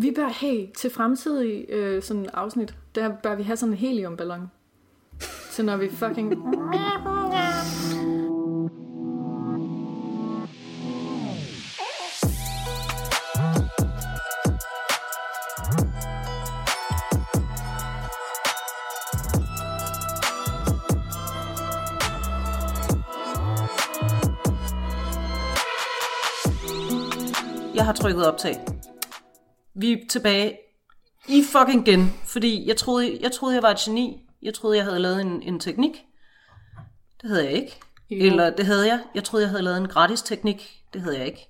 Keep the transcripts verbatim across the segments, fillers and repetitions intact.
vi bør have til fremtidige øh, sådan afsnit, der bør vi have sådan en heliumballon. Så når vi fucking... Jeg har trykket optag. Vi er tilbage i fucking igen, fordi jeg troede, jeg troede, jeg var et geni. Jeg troede, jeg havde lavet en, en teknik. Det havde jeg ikke. Jo. Eller det havde jeg. Jeg troede, jeg havde lavet en gratis teknik. Det havde jeg ikke.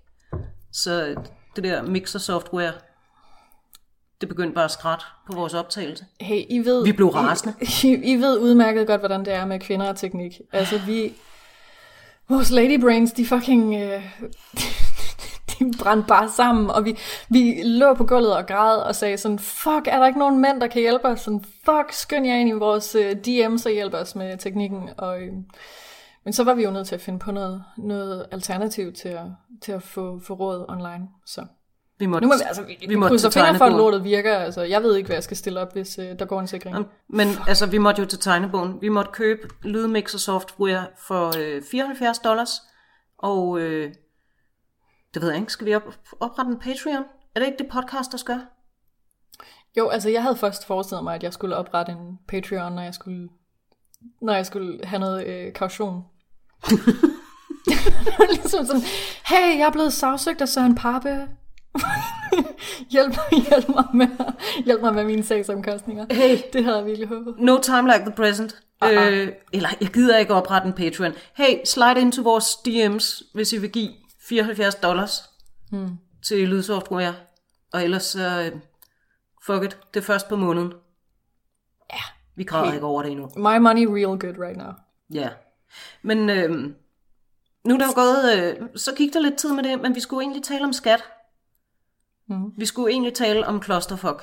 Så det der mixer software, det begyndte bare at skrætte på vores optagelse. Hey, I ved, vi blev rasende. I, I ved udmærket godt, hvordan det er med kvinder og teknik. Altså vi... Vores ladybrains, de fucking... Øh... De brændte bare sammen, og vi, vi lå på gulvet og græd og sagde sådan, fuck, er der ikke nogen mænd, der kan hjælpe os? Sådan, fuck, skynd jer ind i vores D M, så hjælp os med teknikken. Og, øh, men så var vi jo nødt til at finde på noget, noget alternativ til at, til at få, få råd online. Så. Vi måtte, nu må vi, altså, vi, vi måtte krydser fingre for, at lortet virker. Altså, jeg ved ikke, hvad jeg skal stille op, hvis øh, der går en sikring. Men fuck. Altså, vi måtte jo til tegnebogen. Vi måtte købe lydmixer software for øh, fireoghalvfjerds dollars, og... Øh, det ved jeg ikke. Skal vi op- oprette en Patreon? Er det ikke det podcast, der skal? Jo, altså jeg havde først forestillet mig, at jeg skulle oprette en Patreon, når jeg skulle, når jeg skulle have noget øh, kaution. Ligesom sådan, hey, jeg er blevet sagsøgt af Søren Pabe. hjælp, hjælp, mig med, hjælp mig med mine sagsomkostninger. Hey, det havde jeg virkelig håbet. No time like the present. Uh-huh. Øh, eller, jeg gider ikke oprette en Patreon. Hey, slide into vores D M's, hvis I vil give fireoghalvfjerds dollars hmm. til lydsoftware, og ellers så uh, fuck it, det er først på måneden. Ja. Yeah. Vi græder hey. ikke over det endnu. My money real good right now. Ja. Yeah. Men øh, nu er der jo gået, øh, så gik der lidt tid med det, men vi skulle egentlig tale om skat. Hmm. Vi skulle egentlig tale om clusterfuck.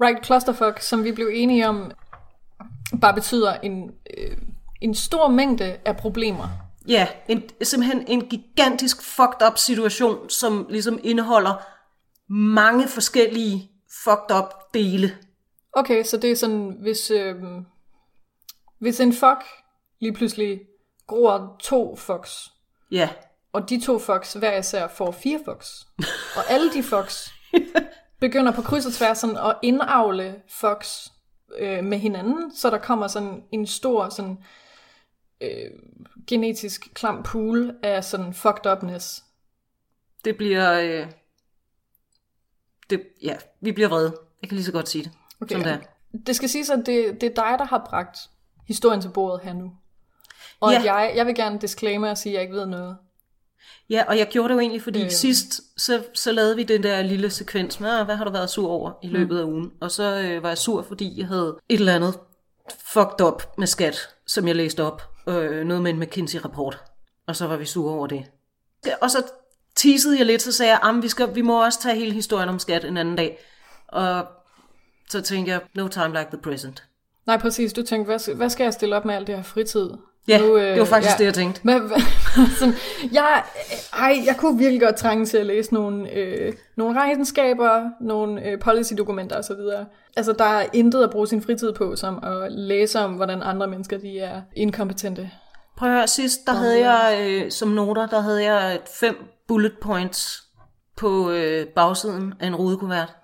Right, clusterfuck, som vi blev enige om, bare betyder en, øh, en stor mængde af problemer. Ja, en, simpelthen en gigantisk fucked up situation, som ligesom indeholder mange forskellige fucked up dele. Okay, så det er sådan, hvis, øh, hvis en fuck lige pludselig gror to fucks, ja. Og de to fucks hver især får fire fucks, og alle de fucks begynder på kryds og tværsen at indavle fucks øh, med hinanden, så der kommer sådan en stor... sådan Øh, genetisk klam pool af sådan fucked upness. Det bliver øh, det, ja, vi bliver vrede. Jeg kan lige så godt sige det. Okay, som det, er. Det skal siges, at det, det er dig, der har bragt historien til bordet her nu. Og ja. at jeg, jeg vil gerne disclaimer og sige, at jeg ikke ved noget. Ja, og jeg gjorde det jo egentlig, fordi øh. sidst så, så lavede vi den der lille sekvens med, hvad har du været sur over i løbet af ugen? Og så øh, var jeg sur, fordi jeg havde et eller andet fucked up med skat, som jeg læste op. Øh, noget med en McKinsey-rapport. Og så var vi sure over det. Og så teasede jeg lidt, så sagde jeg, vi, skal, vi må også tage hele historien om skat en anden dag. Og så tænkte jeg, no time like the present. Nej, præcis. Du tænkte, hvad, hvad skal jeg stille op med alt det her fritid? Ja, nu, øh, det var faktisk ja, det, jeg tænkte. Med, sådan, jeg, ej, jeg kunne virkelig godt trænge til at læse nogle, øh, nogle regnskaber, nogle øh, policy-dokumenter osv. Altså, der er intet at bruge sin fritid på, som at læse om, hvordan andre mennesker de er inkompetente. Prøv at høre, sidst, der okay. havde jeg øh, som noter, der havde jeg fem bullet points på øh, bagsiden af en rudekuvert.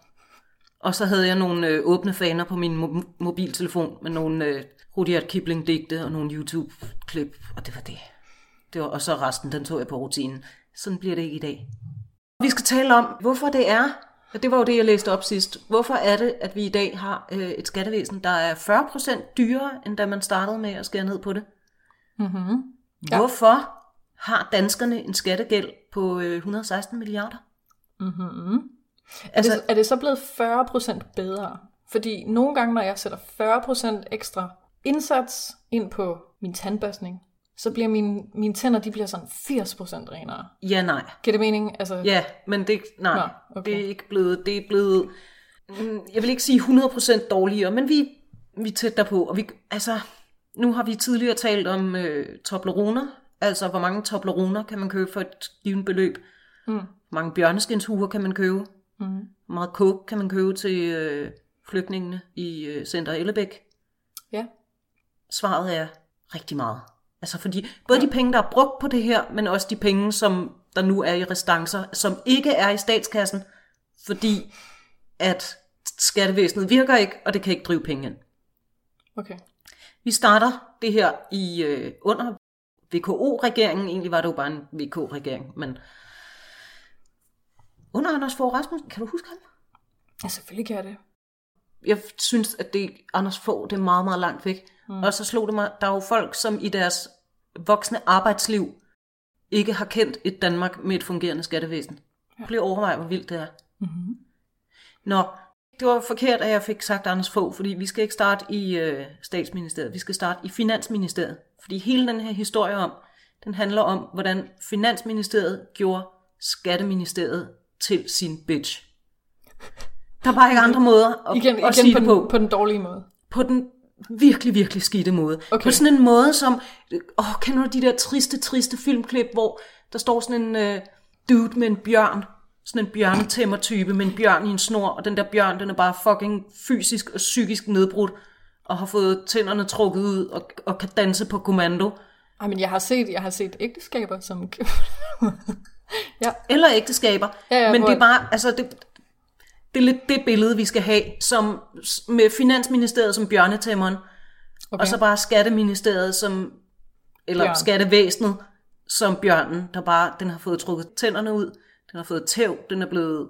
Og så havde jeg nogle øh, åbne faner på min mo- mobiltelefon med nogle øh, Rudyard Kipling-digte og nogle YouTube-klip, og det var det. det var, og så resten, den tog jeg på rutinen. Sådan bliver det ikke i dag. Vi skal tale om, hvorfor det er, og det var jo det, jeg læste op sidst, hvorfor er det, at vi i dag har øh, et skattevæsen, der er fyrre procent dyrere, end da man startede med at skære ned på det. Mm-hmm. Ja. Hvorfor har danskerne en skattegæld på øh, et hundrede og seksten milliarder? Mm-hmm. Altså, er, det, er det så blevet fyrre procent bedre? Fordi nogle gange, når jeg sætter fyrre procent ekstra indsats ind på min tandbørstning, så bliver mine, mine tænder, de bliver sådan firs procent renere. Ja, nej. Giver det mening? Altså... Ja, men det, nej, Nå, okay. det er ikke blevet, det er blevet, jeg vil ikke sige hundrede procent dårligere, men vi, vi er tæt derpå, og vi, altså, nu har vi tidligere talt om øh, Tobleroner, altså hvor mange Tobleroner kan man købe for et givet beløb, mm. hvor mange bjørneskinshuer kan man købe, mm. meget coke kan man købe til øh, flygtningene i øh, Center Ellebæk. Ja. Svaret er rigtig meget. Altså fordi både de penge, der er brugt på det her, men også de penge, som der nu er i restancer, som ikke er i statskassen, fordi at skattevæsenet virker ikke, og det kan ikke drive penge ind. Okay. Vi starter det her i øh, under V K O-regeringen. Egentlig var det jo bare en V K O-regering, men under Anders Fogh Rasmussen, kan du huske ham? Ja, selvfølgelig kan jeg det. Jeg synes, at det Anders Fogh, det er meget, meget langt væk. Mm. Og så slog det mig, der er jo folk, som i deres voksne arbejdsliv ikke har kendt et Danmark med et fungerende skattevæsen. Jeg bliver overvejet, hvor vildt det er. Mm-hmm. Nå, det var forkert, at jeg fik sagt Anders Fogh, fordi vi skal ikke starte i øh, statsministeriet, vi skal starte i finansministeriet. Fordi hele den her historie om, den handler om, hvordan finansministeriet gjorde skatteministeriet til sin bitch. Der var ikke andre måder at, igen, igen at sige på det på. Den, på den dårlige måde. På den virkelig, virkelig skidte måde. Okay. På sådan en måde som, åh, kender du de der triste, triste filmklip, hvor der står sådan en øh, dude med en bjørn, sådan en bjørnetæmmertype med en bjørn i en snor, og den der bjørn, den er bare fucking fysisk og psykisk nedbrudt, og har fået tænderne trukket ud, og, og kan danse på kommando. Ej, men jeg har set, jeg har set ægteskaber, som... ja. Eller ægteskaber, ja, ja, men hvor... det er bare, altså det... Det er lidt det billede, vi skal have, som med Finansministeriet som bjørnetæmmeren, okay. Og så bare Skatteministeriet som, eller Bjørn. Skattevæsenet som bjørnen, der bare, den har fået trukket tænderne ud, den har fået tæv, den er blevet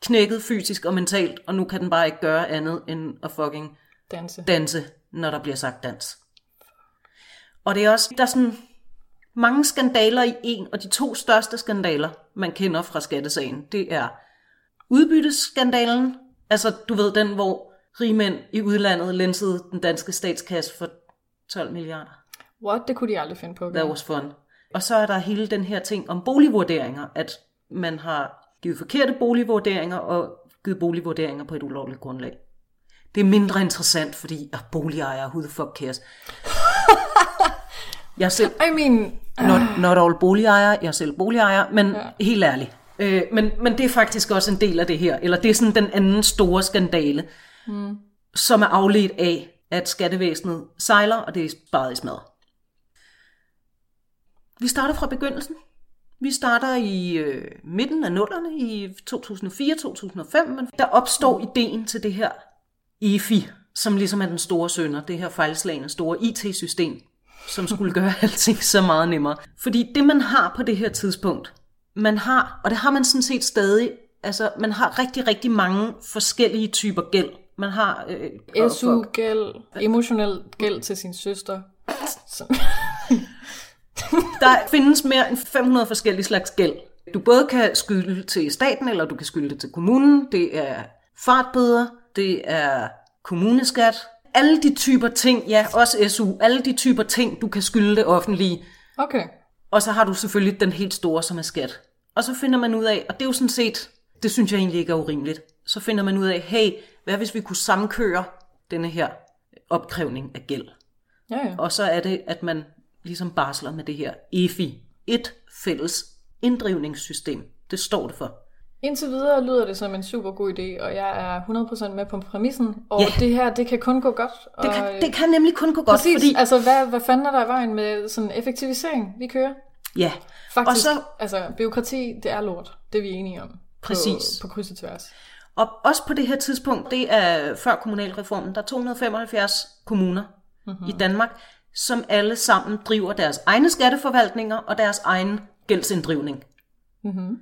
knækket fysisk og mentalt, og nu kan den bare ikke gøre andet end at fucking danse, danse når der bliver sagt dans. Og det er også, der er sådan mange skandaler i en, og de to største skandaler, man kender fra skattesagen, det er udbytteskandalen, altså du ved den, hvor rigmænd i udlandet lænsede den danske statskasse for tolv milliarder. What? Det kunne de aldrig finde på. That was fun. Og så er der hele den her ting om boligvurderinger, at man har givet forkerte boligvurderinger og givet boligvurderinger på et ulovligt grundlag. Det er mindre interessant, fordi at boligejere who the fuck cares. Jeg er selv, I mean, uh... not, not all boligejere, jeg er selv boligejer, men yeah. Helt ærligt. Øh, men, men det er faktisk også en del af det her, eller det er sådan den anden store skandale, mm. som er afledt af, at skattevæsenet sejler, og det er sparet i smad. Vi starter fra begyndelsen. Vi starter i øh, midten af nullerne, i to tusind og fire til to tusind og fem, men der opstår mm. ideen til det her E F I, som ligesom er den store synder, det her fejlslagende store I T-system, som skulle gøre alting så meget nemmere. Fordi det, man har på det her tidspunkt... Man har, og det har man sådan set stadig, altså man har rigtig, rigtig mange forskellige typer gæld. Man har... Øh, S U-gæld, emotionel gæld til sin søster. Der findes mere end fem hundrede forskellige slags gæld. Du både kan skylde til staten, eller du kan skylde det til kommunen. Det er fartbøder, det er kommuneskat. Alle de typer ting, ja, også S U, alle de typer ting, du kan skylde det offentlige. Okay. Og så har du selvfølgelig den helt store, som er skat. Og så finder man ud af, og det er jo sådan set, det synes jeg egentlig ikke er urimeligt, så finder man ud af, hey, hvad hvis vi kunne samkøre denne her opkrævning af gæld? Ja, ja. Og så er det, at man ligesom barsler med det her E F I, et fælles inddrivningssystem. Det står det for. Indtil videre lyder det som en super god idé, og jeg er hundrede procent med på præmissen, og yeah. Det her, det kan kun gå godt. Og... Det, kan, det kan nemlig kun gå godt. Præcis, fordi... altså hvad, hvad fanden er der i vejen med sådan effektivisering, vi kører? Ja. Yeah. Faktisk, og så... altså bureaukrati, det er lort, det er vi enige om. Præcis. På, på kryds og tværs. Og også på det her tidspunkt, det er før kommunalreformen, der er to hundrede og femoghalvfjerds kommuner mm-hmm. i Danmark, som alle sammen driver deres egne skatteforvaltninger og deres egen gældsinddrivning. Mm-hmm.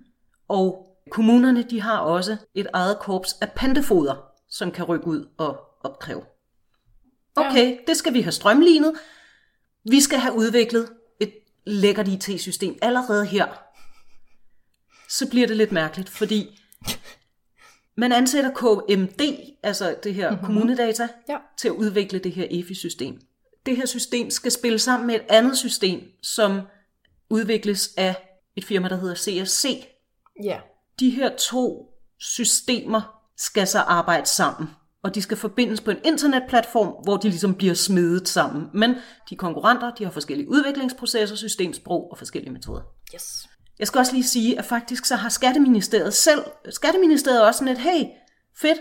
Og kommunerne, de har også et eget korps af pantefoder, som kan rykke ud og opkræve. Okay, ja. Det skal vi have strømlignet. Vi skal have udviklet et lækkert I T-system allerede her. Så bliver det lidt mærkeligt, fordi man ansætter K M D, altså det her mm-hmm. kommunedata, ja. Til at udvikle det her E F I-system. Det her system skal spille sammen med et andet system, som udvikles af et firma, der hedder C S C. Ja. De her to systemer skal så arbejde sammen, og de skal forbindes på en internetplatform, hvor de ligesom bliver smedet sammen. Men de konkurrenter, de har forskellige udviklingsprocesser, systemsprog og forskellige metoder. Yes. Jeg skal også lige sige, at faktisk så har Skatteministeriet selv, Skatteministeriet også sådan et, hey, fedt,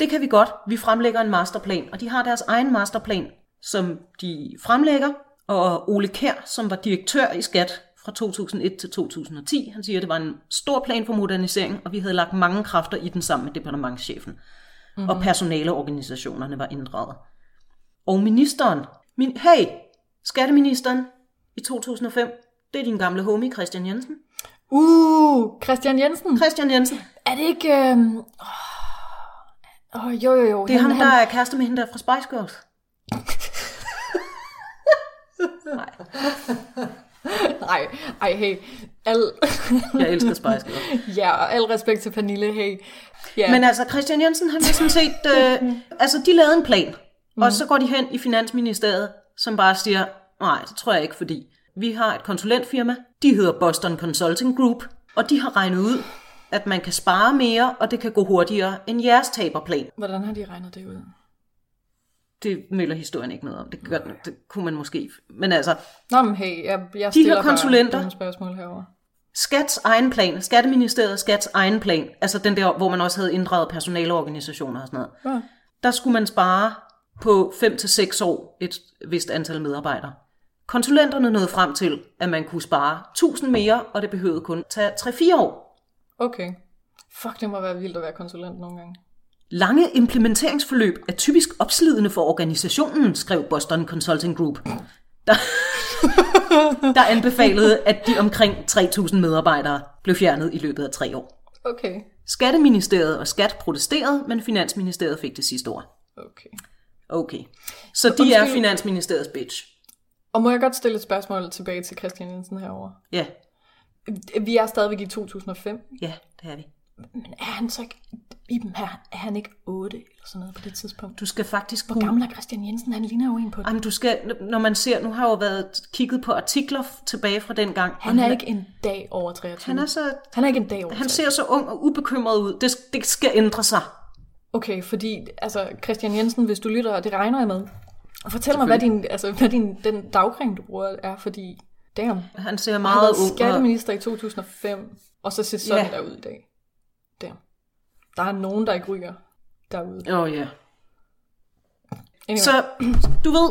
det kan vi godt, vi fremlægger en masterplan, og de har deres egen masterplan, som de fremlægger, og Ole Kjær, som var direktør i Skat fra to tusind og et til to tusind og ti, han siger, at det var en stor plan for modernisering, og vi havde lagt mange kræfter i den sammen med departementschefen, mm-hmm. og personaleorganisationerne var inddraget. Og ministeren, min, hey, skatteministeren i to tusind og fem, det er din gamle homie, Christian Jensen. Uh, Christian Jensen. Christian Jensen. Er det ikke... Åh, øh... oh, jo, jo, jo. Det er han, ham, der han... er kæreste med hende der fra Spice Girls. Nej. Nej, ej, hey. Al... Jeg elsker Spice Girls. Ja, og al respekt til Pernille, hey. Yeah. Men altså, Christian Jensen, han vil sådan set... Øh... altså, de lavede en plan. Mm. Og så går de hen i Finansministeriet, som bare siger, nej, det tror jeg ikke, fordi... Vi har et konsulentfirma, de hedder Boston Consulting Group, og de har regnet ud, at man kan spare mere, og det kan gå hurtigere end jeres taberplan. Hvordan har de regnet det ud? Det melder historien ikke noget om. Det, gør, det kunne man måske... Men altså... Nå, men hey, jeg, jeg de her konsulenter... nogle spørgsmål herovre. Skats egen plan, Skatteministeriet, Skats egen plan, altså den der, hvor man også havde inddraget personaleorganisationer og sådan noget, ja. Der skulle man spare på fem til seks år et vist antal medarbejdere. Konsulenterne nåede frem til, at man kunne spare tusind mere, og det behøvede kun tage tre til fire år. Okay. Fuck, det må være vildt at være konsulent nogle gange. Lange implementeringsforløb er typisk opslidende for organisationen, skrev Boston Consulting Group, der, der anbefalede, at de omkring tre tusind medarbejdere blev fjernet i løbet af tre år. Okay. Skatteministeriet og Skat protesterede, men Finansministeriet fik det sidste ord. Okay. Okay. Så de er Finansministeriets bitch. Og må jeg godt stille et spørgsmål tilbage til Christian Jensen herovre? Ja. Vi er stadigvæk i to tusind og fem. Ja, det er vi. Men er han så ikke, Iben, er han ikke otte eller sådan noget på det tidspunkt? Du skal faktisk... Hvor gammel er Christian Jensen? Han ligner jo en på det. Jamen, du skal, når man ser, nu har jeg jo været kigget på artikler tilbage fra den gang. Han er han, ikke en dag over treogtyve. Han er så... Han er ikke en dag over treogtyve. Han ser så ung og ubekymret ud. Det, det skal ændre sig. Okay, fordi altså Christian Jensen, hvis du lytter, det regner jeg med. Og fortæl mig, hvad din, altså, hvad din, den dagkring, du bruger, er, fordi damn, han ser meget han var skatteminister i to tusind og fem, og så ser sådan ja. Derude i dag. Damn. Der er nogen, der ikke ryger derude. Åh oh, ja. Yeah. Anyway. Så, du ved,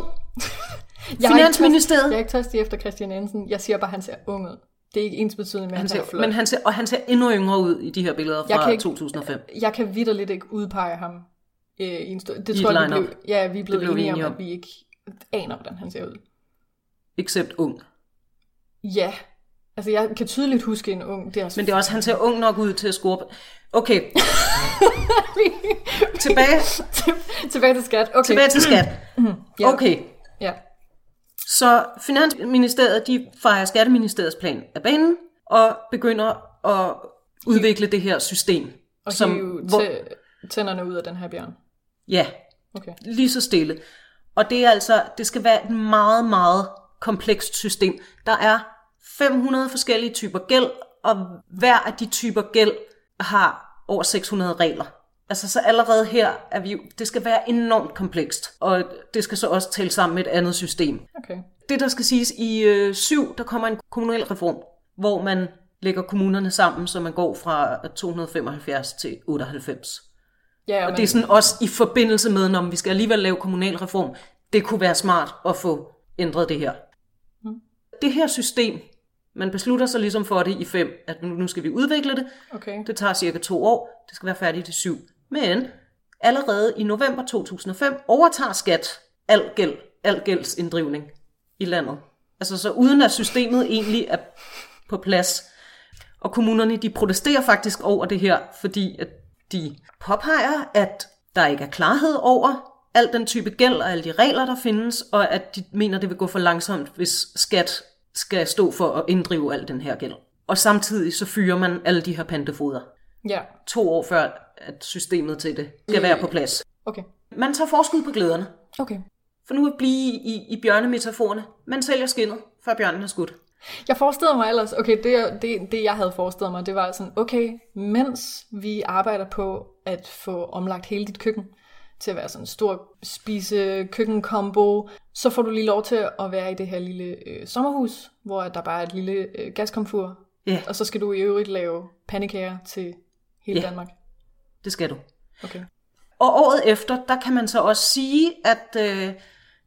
jeg Finansministeriet... Ikke tøst, jeg er ikke tørstig efter Christian Jensen, jeg siger bare, han ser ung ud. Det er ikke ensbetydende med, han, han ser flot. Men han ser, og han ser endnu yngre ud i de her billeder fra jeg ikke, to tusind og fem. Jeg kan vitterligt ikke udpege ham. Øh, sto- det I tror jeg, vi blev, ja, vi er blevet enige om, at vi ikke aner, hvordan han ser ud. Except ung. Ja, altså jeg kan tydeligt huske en ung. Det er men det er også, han ser ung nok ud til at score på. Okay. tilbage. tilbage til skat. Okay. Tilbage til skat. yeah. Okay. Ja. Yeah. Så Finansministeriet, de fejrer Skatteministeriets plan af banen, og begynder at udvikle det her system. Og som, hvor, til... tænderne ud af den her bjørn. Ja, okay. Lige så stille. Og det er altså, det skal være et meget, meget komplekst system. Der er fem hundrede forskellige typer gæld, og hver af de typer gæld har over seks hundrede regler. Altså så allerede her er vi, det skal være enormt komplekst, og det skal så også tælle sammen med et andet system. Okay. Det der skal siges i øh, syv, der kommer en kommunal reform, hvor man lægger kommunerne sammen, så man går fra to hundrede femoghalvfjerds til otteoghalvfems. Ja, og, og det er sådan også i forbindelse med, når vi skal alligevel lave kommunalreform, det kunne være smart at få ændret det her. Mm. Det her system, man beslutter sig ligesom for det i fem, at nu skal vi udvikle det. Okay. Det tager cirka to år, det skal være færdigt i syv. Men allerede i november to tusind og fem overtager Skat al gæld, al gældsinddrivning i landet. Altså så uden at systemet egentlig er på plads. Og kommunerne, de protesterer faktisk over det her, fordi at de påpeger, at der ikke er klarhed over al den type gæld og alle de regler, der findes, og at de mener, det vil gå for langsomt, hvis Skat skal stå for at inddrive al den her gæld. Og samtidig så fyrer man alle de her pantefoder. Ja. To år før, at systemet til det skal være på plads. Okay. Man tager forskud på glæderne. Okay. For nu at blive i, i bjørnemetaforerne. Man sælger skindet, før bjørnen har skudt. Jeg forestillede mig ellers, okay, det, det, det jeg havde forestillet mig, det var sådan, okay, mens vi arbejder på at få omlagt hele dit køkken til at være sådan en stor spise-køkken-kombo, så får du lige lov til at være i det her lille øh, sommerhus, hvor der bare er et lille øh, gaskomfur Yeah. Og så skal du i øvrigt lave pandekager til hele yeah. Danmark. Det skal du. Okay. Og året efter, der kan man så også sige, at øh,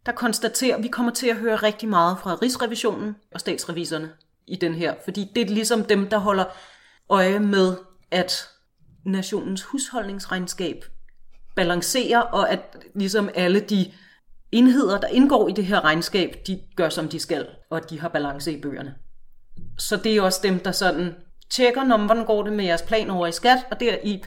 der konstaterer, at vi kommer til at høre rigtig meget fra Rigsrevisionen og statsreviserne i den her. Fordi det er ligesom dem, der holder øje med, at nationens husholdningsregnskab balancerer, og at ligesom alle de enheder, der indgår i det her regnskab, de gør, som de skal, og de har balance i bøgerne. Så det er også dem, der sådan tjekker, hvordan går det med jeres plan over i skat, og der i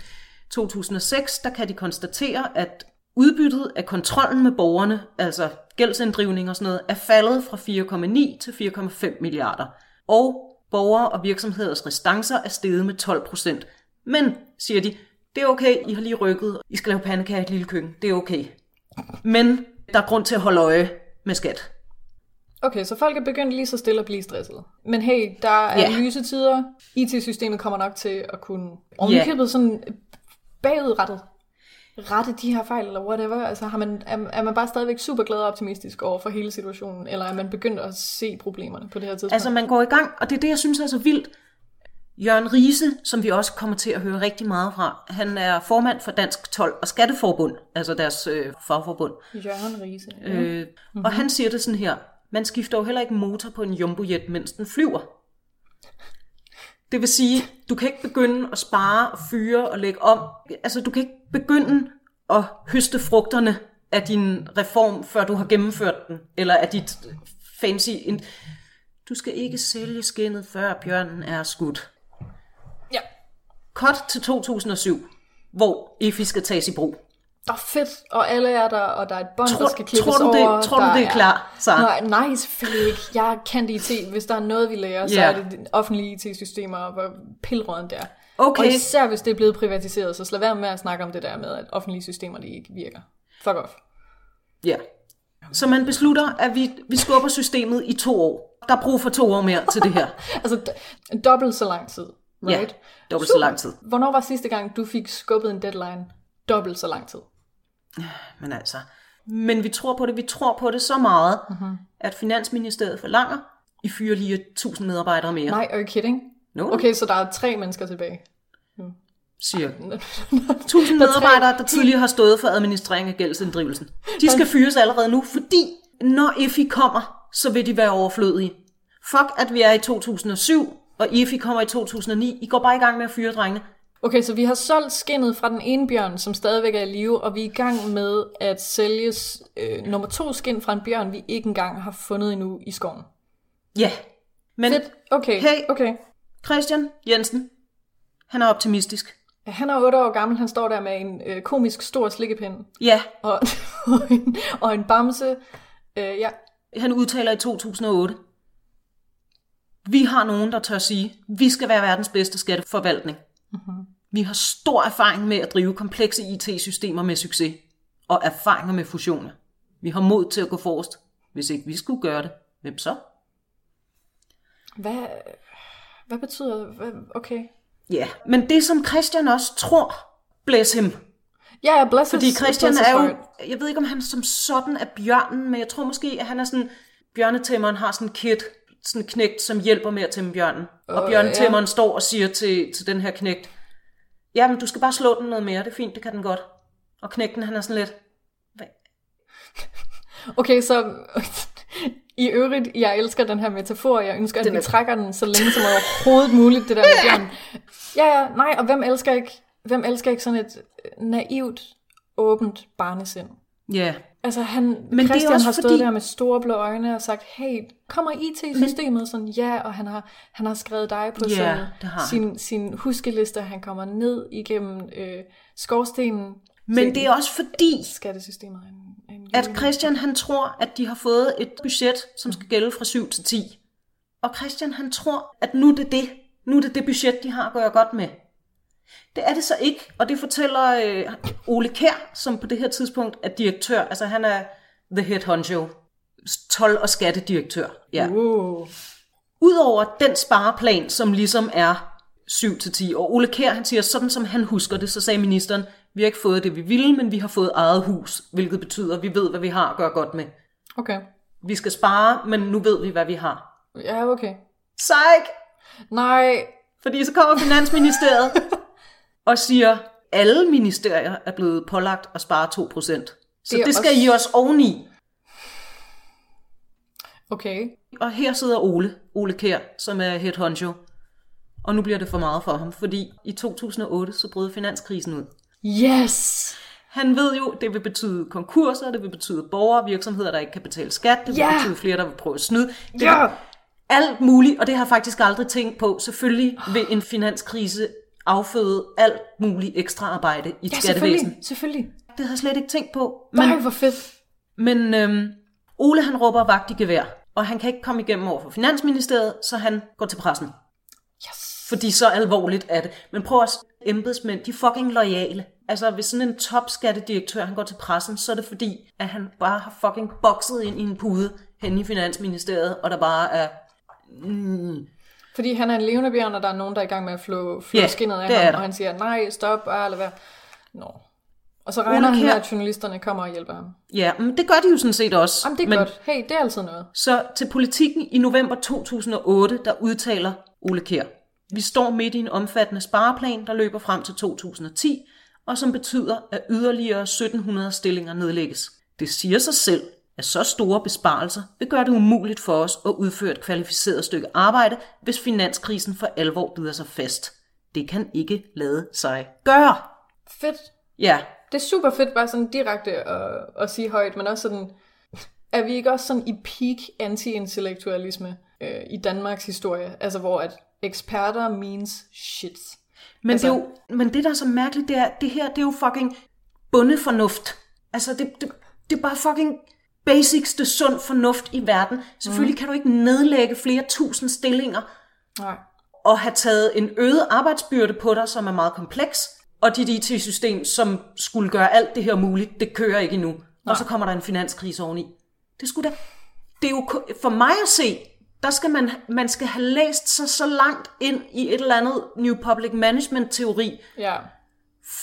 to tusind og seks, der kan de konstatere, at udbyttet af kontrollen med borgerne, altså gældsinddrivning og sådan noget, er faldet fra fire komma ni til fire komma fem milliarder, og borgere og virksomheders restancer er steget med tolv procent. Men, siger de, det er okay, I har lige rykket, I skal lave pandekager i et lille køkken, det er okay. Men der er grund til at holde øje med skat. Okay, så folk er begyndt lige så stille at blive stresset. Men hey, der er yeah. lysetider. I T-systemet kommer nok til at kunne omkøbet yeah. sådan bagudrettet. Rette de her fejl, eller whatever. Altså har man, er, er man bare stadigvæk super glad og optimistisk over for hele situationen, eller er man begyndt at se problemerne på det her tidspunkt? Altså man går i gang, og det er det, jeg synes er så vildt. Jørgen Riese, som vi også kommer til at høre rigtig meget fra, han er formand for Dansk Told- og Skatteforbund, altså deres øh, fagforbund. Jørgen Riese. Ja. Øh, mm-hmm. Og han siger det sådan her, man skifter jo heller ikke motor på en jumbojet, mens den flyver. Det vil sige, du kan ikke begynde at spare og fyre og lægge om. Altså, du kan ikke begynde at høste frugterne af din reform, før du har gennemført den, eller af dit fancy... Ind... Du skal ikke sælge skindet, før bjørnen er skudt. Ja. Kort til to tusind og syv, hvor E F I skal tages i brug. Åh, fedt, og alle er der, og der er et bånd, der skal klippes tror over. Det, tror du, det er, er klar, Sara? Nej, nej, selvfølgelig ikke. Jeg kan det I T. Hvis der er noget, vi lærer, yeah. så er det offentlige I T-systemer, hvor pilråden der. Okay. Og især hvis det er blevet privatiseret, så slå være med at snakke om det der med, at offentlige systemer det ikke virker. Fuck off. Ja. Yeah. Så man beslutter, at vi, vi skubber systemet i to år. Der er brug for to år mere til det her. altså, d- dobbelt så lang tid, right? Ja, dobbelt Super. så lang tid. Hvornår var sidste gang, du fik skubbet en deadline dobbelt så lang tid? Men altså, men vi tror på det, vi tror på det så meget, mm-hmm. at Finansministeriet forlanger, I fyrer lige tusind medarbejdere mere. Nej, are you kidding? No. Okay, så der er tre mennesker tilbage. Hmm. Siger. tusind medarbejdere, der tidligere har stået for administrering af gældsinddrivelsen. De skal fyres allerede nu, fordi når E F I kommer, så vil de være overflødige. Fuck, at vi er i to tusind og syv, og E F I kommer i to tusind og ni. I går bare i gang med at fyre drengene. Okay, så vi har solgt skindet fra den ene bjørn, som stadigvæk er i live, og vi er i gang med at sælge øh, nummer to skind fra en bjørn, vi ikke engang har fundet endnu i skoven. Ja, men okay. Hey, okay. Christian Jensen, han er optimistisk. Ja, han er otte år gammel, han står der med en øh, komisk stor slikkepind. Ja. Og, og, en, og en bamse. Øh, ja. Han udtaler i to tusind og otte. Vi har nogen, der tør sige, vi skal være verdens bedste skatteforvaltning. Mm-hmm. Vi har stor erfaring med at drive komplekse I T-systemer med succes, og erfaringer med fusioner. Vi har mod til at gå forrest. Hvis ikke vi skulle gøre det, hvem så? Hvad, hvad betyder det? Okay. Ja, yeah. Men det som Christian også tror, bless him. Ja, yeah, bless him. Fordi Christian bless er jo, jeg ved ikke om han er som sådan er bjørnen, men jeg tror måske, at han er sådan, bjørnetæmmeren har sådan en kit. Sådan en knægt, som hjælper med at tæmme bjørnen. Oh, og bjørnetæmmeren ja. står og siger til, til den her knægt, jamen du skal bare slå den noget mere, det er fint, det kan den godt. Og knægten, han er sådan lidt... Okay, så i øvrigt, jeg elsker den her metafor, jeg ønsker, at den vi er... trækker den så længe som overhovedet muligt, det der med bjørnen. Ja, ja, nej, og hvem elsker ikke, hvem elsker ikke sådan et naivt, åbent barnesind? Ja, yeah. Altså han, men Christian har stået fordi... der med store blå øjne og sagt, hey, kommer I T-systemet? Sådan, ja, og han har, han har skrevet dig på yeah, sin, sin huskelister. Han kommer ned igennem øh, skorstenen. Men det er også fordi, skattesystemet en, en at Christian han tror, at de har fået et budget, som skal gælde fra syv til ti. Og Christian han tror, at nu er det det, nu er det, det budget, de har at gøre godt med. Det er det så ikke, og det fortæller øh, Ole Kjær, som på det her tidspunkt er direktør. Altså han er the head honcho, told- og skattedirektør. Ja. Wow. Udover den spareplan, som ligesom er syv til ti år. Ole Kjær, han siger, sådan som han husker det, så sagde ministeren, vi har ikke fået det, vi ville, men vi har fået eget hus, hvilket betyder, at vi ved, hvad vi har at gøre godt med. Okay. Vi skal spare, men nu ved vi, hvad vi har. Ja, okay. Sejk! Nej. Fordi så kommer Finansministeriet og siger, alle ministerier er blevet pålagt at spare to procent. Så det, det skal også... I også oveni. Okay. Og her sidder Ole, Ole Kjær, som er head honcho. Og nu bliver det for meget for ham, fordi i to tusind og otte, så brød finanskrisen ud. Yes! Han ved jo, det vil betyde konkurser, det vil betyde borgere, virksomheder, der ikke kan betale skat, det yeah. vil betyde flere, der vil prøve at snyde. Det yeah. vil... alt muligt, og det har jeg faktisk aldrig tænkt på. Selvfølgelig vil en finanskrise afføde alt muligt ekstra arbejde i et ja, skattevæsen. Selvfølgelig, selvfølgelig. Det har jeg slet ikke tænkt på. Men, nej, hvor fedt. Men øhm, Ole, han råber vagt i gevær, og han kan ikke komme igennem over for Finansministeriet, så han går til pressen. Yes. Fordi så alvorligt er det. Men prøv også, embedsmænd, de er fucking loyale. Altså, hvis sådan en topskattedirektør, han går til pressen, så er det fordi, at han bare har fucking bokset ind i en pude hen i Finansministeriet, og der bare er... Mm. Fordi han er en levende bjørn, og der er nogen, der er i gang med at flå, flå yeah, skinnet af ham, og han siger, nej, stop, ah, lad være. Nå. Og så regner han med, at journalisterne kommer og hjælper ham. Ja, men det gør de jo sådan set også. Jamen, det er men... godt. Hey, det er altid noget. Så til Politikken i november to tusind og otte, der udtaler Ole Kjær: Vi står midt i en omfattende spareplan, der løber frem til to tusind og ti, og som betyder, at yderligere sytten hundrede stillinger nedlægges. Det siger sig selv, at så store besparelser vil gøre det umuligt for os at udføre et kvalificeret stykke arbejde, hvis finanskrisen for alvor bider sig fast. Det kan ikke lade sig gøre. Fedt. Ja. Det er super fedt bare sådan direkte at, at sige højt, men også sådan, er vi ikke også sådan i peak anti-intellektualisme øh, i Danmarks historie? Altså hvor at eksperter means shit. Men, altså, det, er jo, men det der er så mærkeligt, det er, det her det er jo fucking bundefornuft. Altså det, det, det er bare fucking... basicste sund fornuft i verden. Selvfølgelig mm. kan du ikke nedlægge flere tusind stillinger. Nej. Og have taget en øget arbejdsbyrde på dig, som er meget kompleks, og dit I T-system, som skulle gøre alt det her muligt, det kører ikke endnu. Nej. Og så kommer der en finanskrise oveni. Det skulle da... Det er jo for mig at se, der skal man, man skal have læst sig så langt ind i et eller andet New Public Management-teori, ja.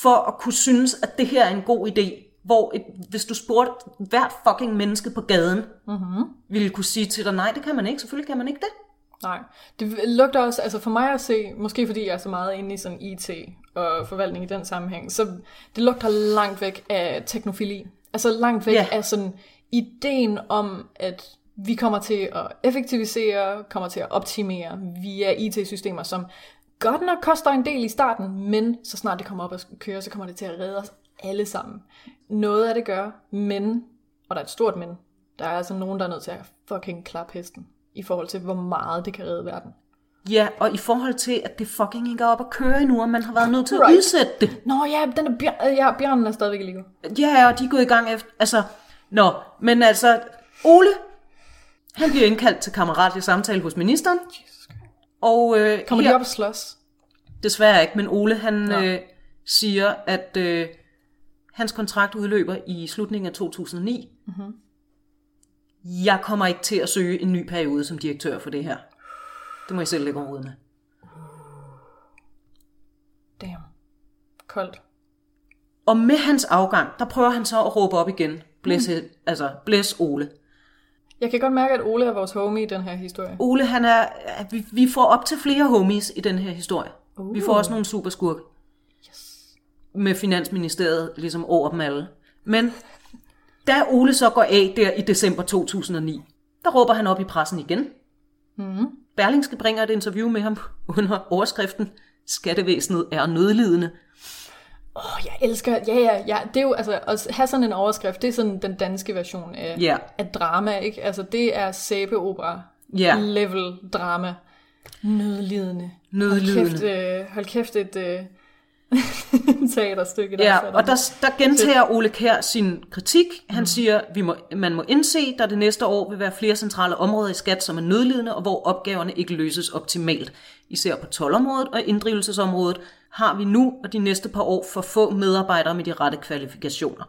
For at kunne synes, at det her er en god idé. Hvor et, hvis du spurgte hvert fucking menneske på gaden, mm-hmm. ville kunne sige til dig, nej, det kan man ikke, selvfølgelig kan man ikke det. Nej, det lugter også, altså for mig at se, måske fordi jeg er så meget inde i sådan I T og forvaltning i den sammenhæng, så det lugter langt væk af teknofili. Altså langt væk yeah. af sådan ideen om, at vi kommer til at effektivisere, kommer til at optimere via I T-systemer, som godt nok koster en del i starten, men så snart det kommer op og kører, så kommer det til at redde os alle sammen. Noget af det gør, men, og der er et stort men, der er altså nogen, der er nødt til at fucking klappe hesten, i forhold til, hvor meget det kan redde verden. Ja, og i forhold til, at det fucking ikke er op at køre endnu, og man har været nødt til right. at udsætte det. Nå ja, den er bjør- ja, bjørnen er stadigvæk i live. Ja, og de er gået i gang efter, altså, nå, men altså, Ole, han bliver indkaldt til kammeratlig samtale hos ministeren. Jesus. Og øh, kommer her, de op og slås? Desværre ikke, men Ole, han øh, siger, at... Øh, hans kontrakt udløber i slutningen af to tusind og ni. Mm-hmm. Jeg kommer ikke til at søge en ny periode som direktør for det her. Det må jeg selv lægge overhovedet med. Damn. Koldt. Og med hans afgang, der prøver han så at råbe op igen. Blæs, mm. altså, blæs Ole. Jeg kan godt mærke, at Ole er vores homie i den her historie. Ole, han er... Vi, vi får op til flere homies i den her historie. Uh. Vi får også nogle superskurke. Med Finansministeriet ligesom over dem alle. Men da Ole så går af der i december to tusind og ni, der råber han op i pressen igen. Mm. Berlingske bringer et interview med ham under overskriften Skattevæsenet er nødlidende. Åh, oh, jeg elsker, ja, ja, ja, det er jo, altså, at have sådan en overskrift, det er sådan den danske version af, yeah. af drama, ikke? Altså, det er sæbeopera yeah. level drama. Nødlidende. Nødlidende. Hold kæft, øh, hold kæft et... Øh, teaterstykke. Der ja, og der, der gentager Ole Kjær sin kritik. Han mm. siger, vi må, man må indse, der det næste år vil være flere centrale områder i skat, som er nødlidende, og hvor opgaverne ikke løses optimalt. Især på toldområdet og inddrivelsesområdet har vi nu og de næste par år for få medarbejdere med de rette kvalifikationer.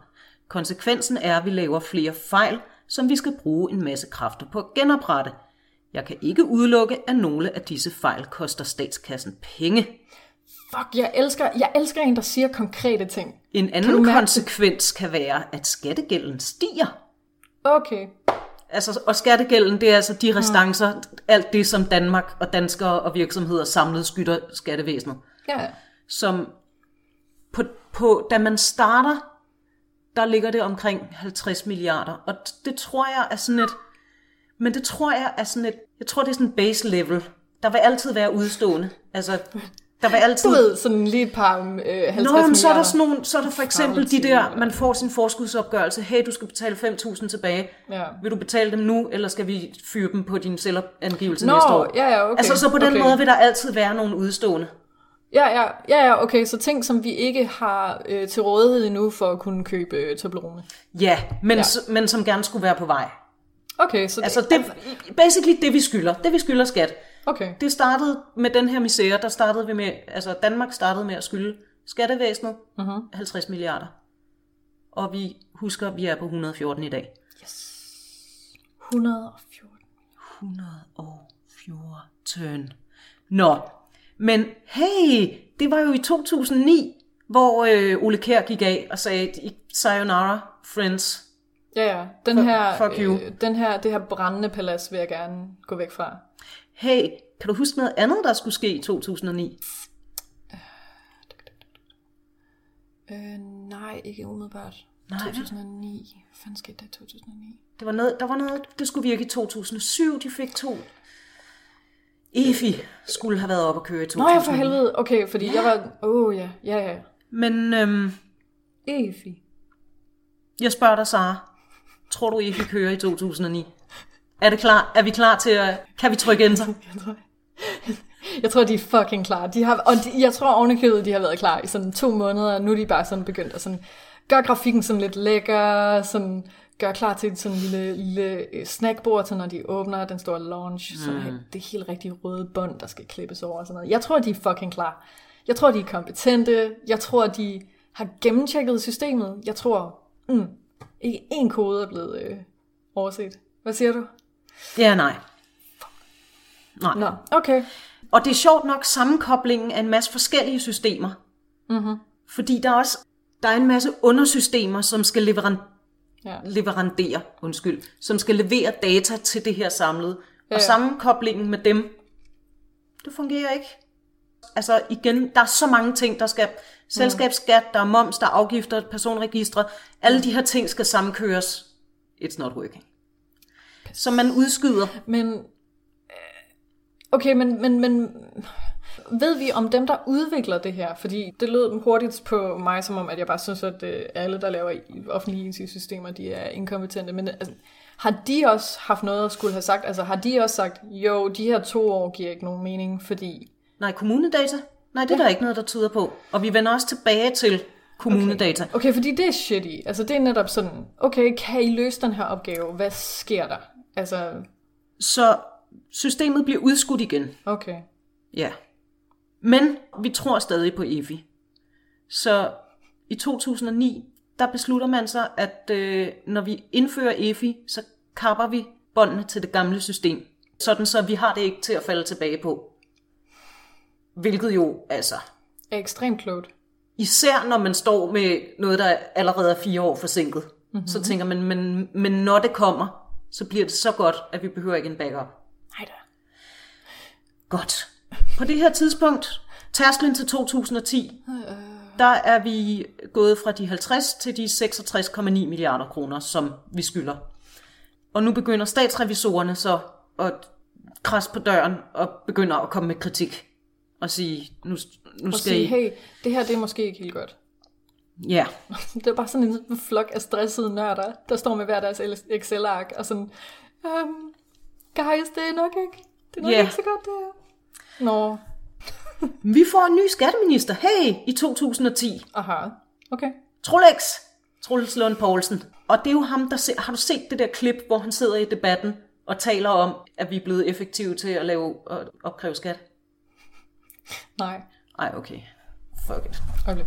Konsekvensen er, at vi laver flere fejl, som vi skal bruge en masse kræfter på at genoprette. Jeg kan ikke udelukke, at nogle af disse fejl koster statskassen penge. Fuck, jeg elsker, jeg elsker en, der siger konkrete ting. En anden kan konsekvens kan være, at skattegælden stiger. Okay. Altså, og skattegælden, det er altså de restancer, mm. alt det, som Danmark og danskere og virksomheder samlet skylder skattevæsenet. Ja. Som på, på, da man starter, der ligger det omkring halvtreds milliarder. Og det tror jeg er sådan et, men det tror jeg er sådan et, jeg tror det er sådan et base level. Der vil altid være udstående. Altså, der vil altid... Du ved, sådan lige et par om øh, halvtreds milliarder. Nå, så er der sådan nogle, så er der for eksempel de der, man får sin forskudsopgørelse. Hey, du skal betale fem tusind tilbage. Ja. Vil du betale dem nu, eller skal vi fyre dem på din selvangivelse Nå, næste år? Ja, ja, okay. Altså, så på den okay. måde vil der altid være nogle udstående. Ja, ja, ja, ja, okay, så ting, som vi ikke har øh, til rådighed endnu for at kunne købe øh, Toblerone. Ja, men, ja. S- men som gerne skulle være på vej. Okay, så... Altså, det, det, basically det, vi skylder. Det, vi skylder skat. Okay. Det startede med den her misære, der startede vi med... Altså, Danmark startede med at skylde skattevæsenet uh-huh. halvtreds milliarder. Og vi husker, at vi er på et hundrede og fjorten i dag. Yes. et hundrede og fjorten. et hundrede og fjorten. Nå... Men hey, det var jo i to tusind og ni, hvor øh, Ole Kjær gik af og sagde, sayonara, friends. Ja, ja. Den for, her, fuck you. Øh, den her, det her brændende palads vil jeg gerne gå væk fra. Hey, kan du huske noget andet, der skulle ske i to tusind og ni? Øh, nej, ikke umiddelbart. Nej. to tusind og ni. Hvad fanden skete der i to tusind og ni? Det var noget, der var noget, det skulle virke i to tusind og syv. De fik to... E F I skulle have været op at køre i to tusind. Nå, jeg for helvede. Okay, fordi ja. jeg var... Åh, oh, ja, ja, ja. Men... Øhm, E F I. Jeg spørger dig, Sara. Tror du, E F I kører i to tusind og ni? Er det klar? Er vi klar til at... Kan vi trykke enter? Jeg tror, jeg, jeg tror de er fucking klar. De har, og de, jeg tror, ovenikøbet, de har været klar i sådan to måneder, og nu er de bare sådan begyndt at sådan... Gør grafikken sådan lidt lækker, sådan... Gør klar til sådan en lille, lille snackbord, så når de åbner den store launch, mm. så det helt rigtige røde bånd, der skal klippes over og sådan noget. Jeg tror, de er fucking klar. Jeg tror, de er kompetente. Jeg tror, de har gennemtjekket systemet. Jeg tror, mm, ikke én kode er blevet øh, overset. Hvad siger du? Ja, nej. Nej. Nå, okay. Og det er sjovt nok sammenkoblingen af en masse forskellige systemer. Mm-hmm. Fordi der er også der er en masse undersystemer, som skal leverandere Ja. leverandere, undskyld, som skal levere data til det her samlede. Ja. Og sammenkoblingen med dem, det fungerer ikke. Altså igen, der er så mange ting, der skal... Selskabsskat, der er moms, der er afgifter, personregistre. Alle de her ting skal sammenkøres. It's not working. Så man udskyder. Men... Okay, men... men, men... Ved vi om dem, der udvikler det her? Fordi det lød hurtigt på mig, som om, at jeg bare synes, at alle, der laver offentlige it-systemer, de er inkompetente. Men altså, har de også haft noget at skulle have sagt? Altså har de også sagt, jo, de her to år giver ikke nogen mening, fordi... Nej, kommunedata? Nej, det er ja. der ikke noget, der tyder på. Og vi vender også tilbage til kommunedata. Okay. okay, fordi det er shitty. Altså det er netop sådan, okay, kan I løse den her opgave? Hvad sker der? Altså... Så systemet bliver udskudt igen. Okay. Ja. Men vi tror stadig på E F I. Så i to tusind og ni, der beslutter man sig, at øh, når vi indfører E F I, så kapper vi båndene til det gamle system. Sådan så vi har det ikke til at falde tilbage på. Hvilket jo altså... er ekstremt klogt. Især når man står med noget, der allerede er fire år forsinket. Mm-hmm. Så tænker man, men, men når det kommer, så bliver det så godt, at vi behøver ikke en backup. Nej da. Godt. På det her tidspunkt, tærsklen til to tusind og ti, der er vi gået fra de halvtreds til de seksogtres komma ni milliarder kroner, som vi skylder. Og nu begynder statsrevisorerne så at krasse på døren og begynder at komme med kritik og sige, nu, nu skal sige, I... hey, det her det er måske ikke helt godt. Ja. Yeah. Det er bare sådan en flok af stressede nørder, der står med hver deres Excel-ark og sådan, um, guys, det er nok ikke, det er nok yeah. ikke så godt det her. Nå. Vi får en ny skatteminister, hey, i to tusind og ti. Aha, okay. Trolex, Troels Lund Poulsen. Og det er jo ham, der se, har du set det der klip, hvor han sidder i debatten og taler om, at vi er blevet effektive til at lave at opkræve skat? Nej. Nej, okay. Fuck it. Okay.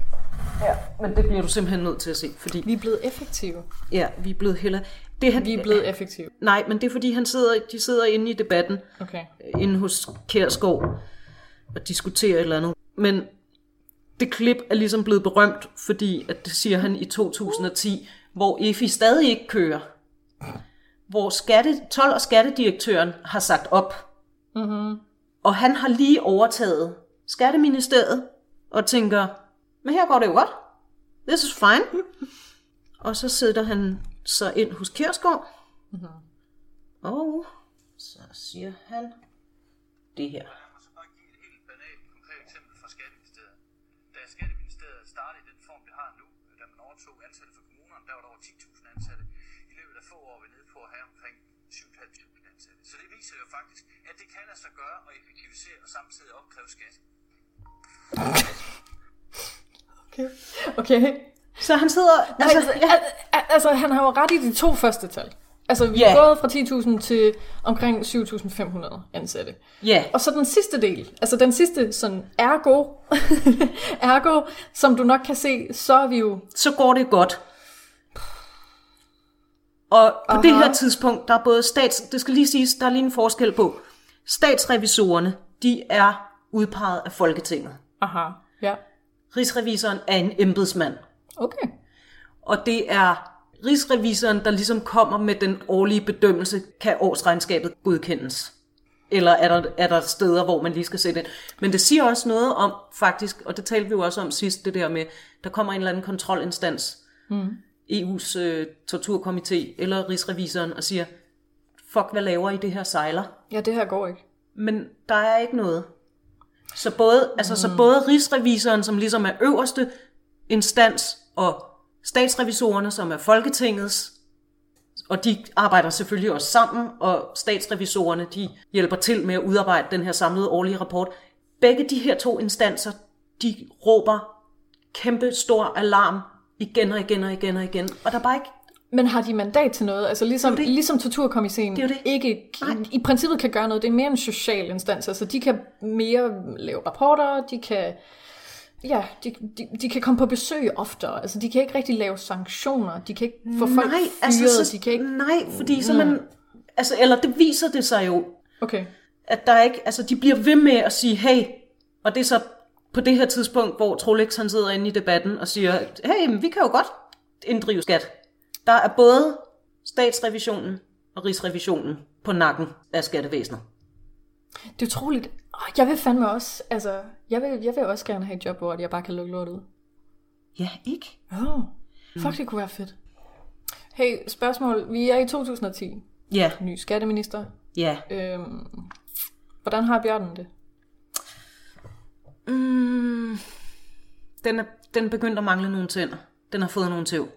Ja, men det bliver du simpelthen nødt til at se, fordi... Vi er blevet effektive. Ja, vi er blevet heller... Det, han... Vi er blevet effektive. Nej, men det er fordi, han sidder, de sidder inde i debatten, okay. inde hos Kjærsgaard, og diskuterer et eller andet. Men det klip er ligesom blevet berømt, fordi at det siger han i to tusind og ti, hvor E F I stadig ikke kører. hvor skatte, told- og skattedirektøren har sagt op. Mm-hmm. Og han har lige overtaget Skatteministeriet og tænker, men her går det jo godt. This is fine. Og så sidder han så ind hos Kjærsgaard. Mm-hmm. Og så siger han det her. Så jo faktisk, at det kan altså gøre og effektivisere og samtidig opkræve skat. Okay. Okay. Så han sidder... Nej, altså, altså, ja. altså, han har jo ret i de to første tal. Altså, vi yeah. er gået fra ti tusind til omkring syv tusind fem hundrede ansatte. Yeah. Og så den sidste del, altså den sidste sådan ergo, ergo, som du nok kan se, så er vi jo... Så går det godt. Og på Aha. det her tidspunkt, der er både stats... Det skal lige siges, der er lige en forskel på. Statsrevisorerne, de er udpeget af Folketinget. Aha, ja. Rigsrevisoren er en embedsmand. Okay. Og det er rigsrevisoren, der ligesom kommer med den årlige bedømmelse, kan årsregnskabet godkendes. Eller er der, er der steder, hvor man lige skal sætte ind. Men det siger også noget om, faktisk, og det talte vi jo også om sidst, det der med, der kommer en eller anden kontrolinstans. Mm. E U's øh, torturkomité eller rigsrevisoren og siger, fuck, hvad laver I, det her sejler? Ja, det her går ikke. Men der er ikke noget. Så både, mm. altså, så både rigsrevisoren, som ligesom er øverste instans, og statsrevisorerne, som er Folketingets, og de arbejder selvfølgelig også sammen, og statsrevisorerne, de hjælper til med at udarbejde den her samlede årlige rapport. Begge de her to instanser, de råber kæmpe stor alarm, igen og igen og igen og igen. Og der er bare ikke... Men har de mandat til noget? Altså ligesom, det det. ligesom torturkommissæren ikke Nej. i princippet kan gøre noget. Det er mere en social instans. Altså de kan mere lave rapporter, de kan, ja, de, de, de kan komme på besøg oftere. Altså de kan ikke rigtig lave sanktioner. De kan ikke få folk fyret. Altså, så, de kan ikke... Nej, fordi så man... Altså, eller det viser det sig jo. Okay. At der ikke... Altså de bliver ved med at sige, hey, og det er så... På det her tidspunkt, hvor Troels han sidder inde i debatten og siger, hey, vi kan jo godt inddrive skat. Der er både statsrevisionen og rigsrevisionen på nakken af skattevæsenet. Det er utroligt. Jeg vil fandme også, altså, jeg vil, jeg vil også gerne have et job, hvor jeg bare kan lukke lortet ud. Ja, ikke? Åh, oh, fuck, det kunne være fedt. Hey, spørgsmål. Vi er i to tusind ti. Ja. Ny skatteminister. Ja. Øhm, hvordan har Bjørnen det? Mm, den er, den begyndte at mangle nogle tænder. Den har fået nogle tæv.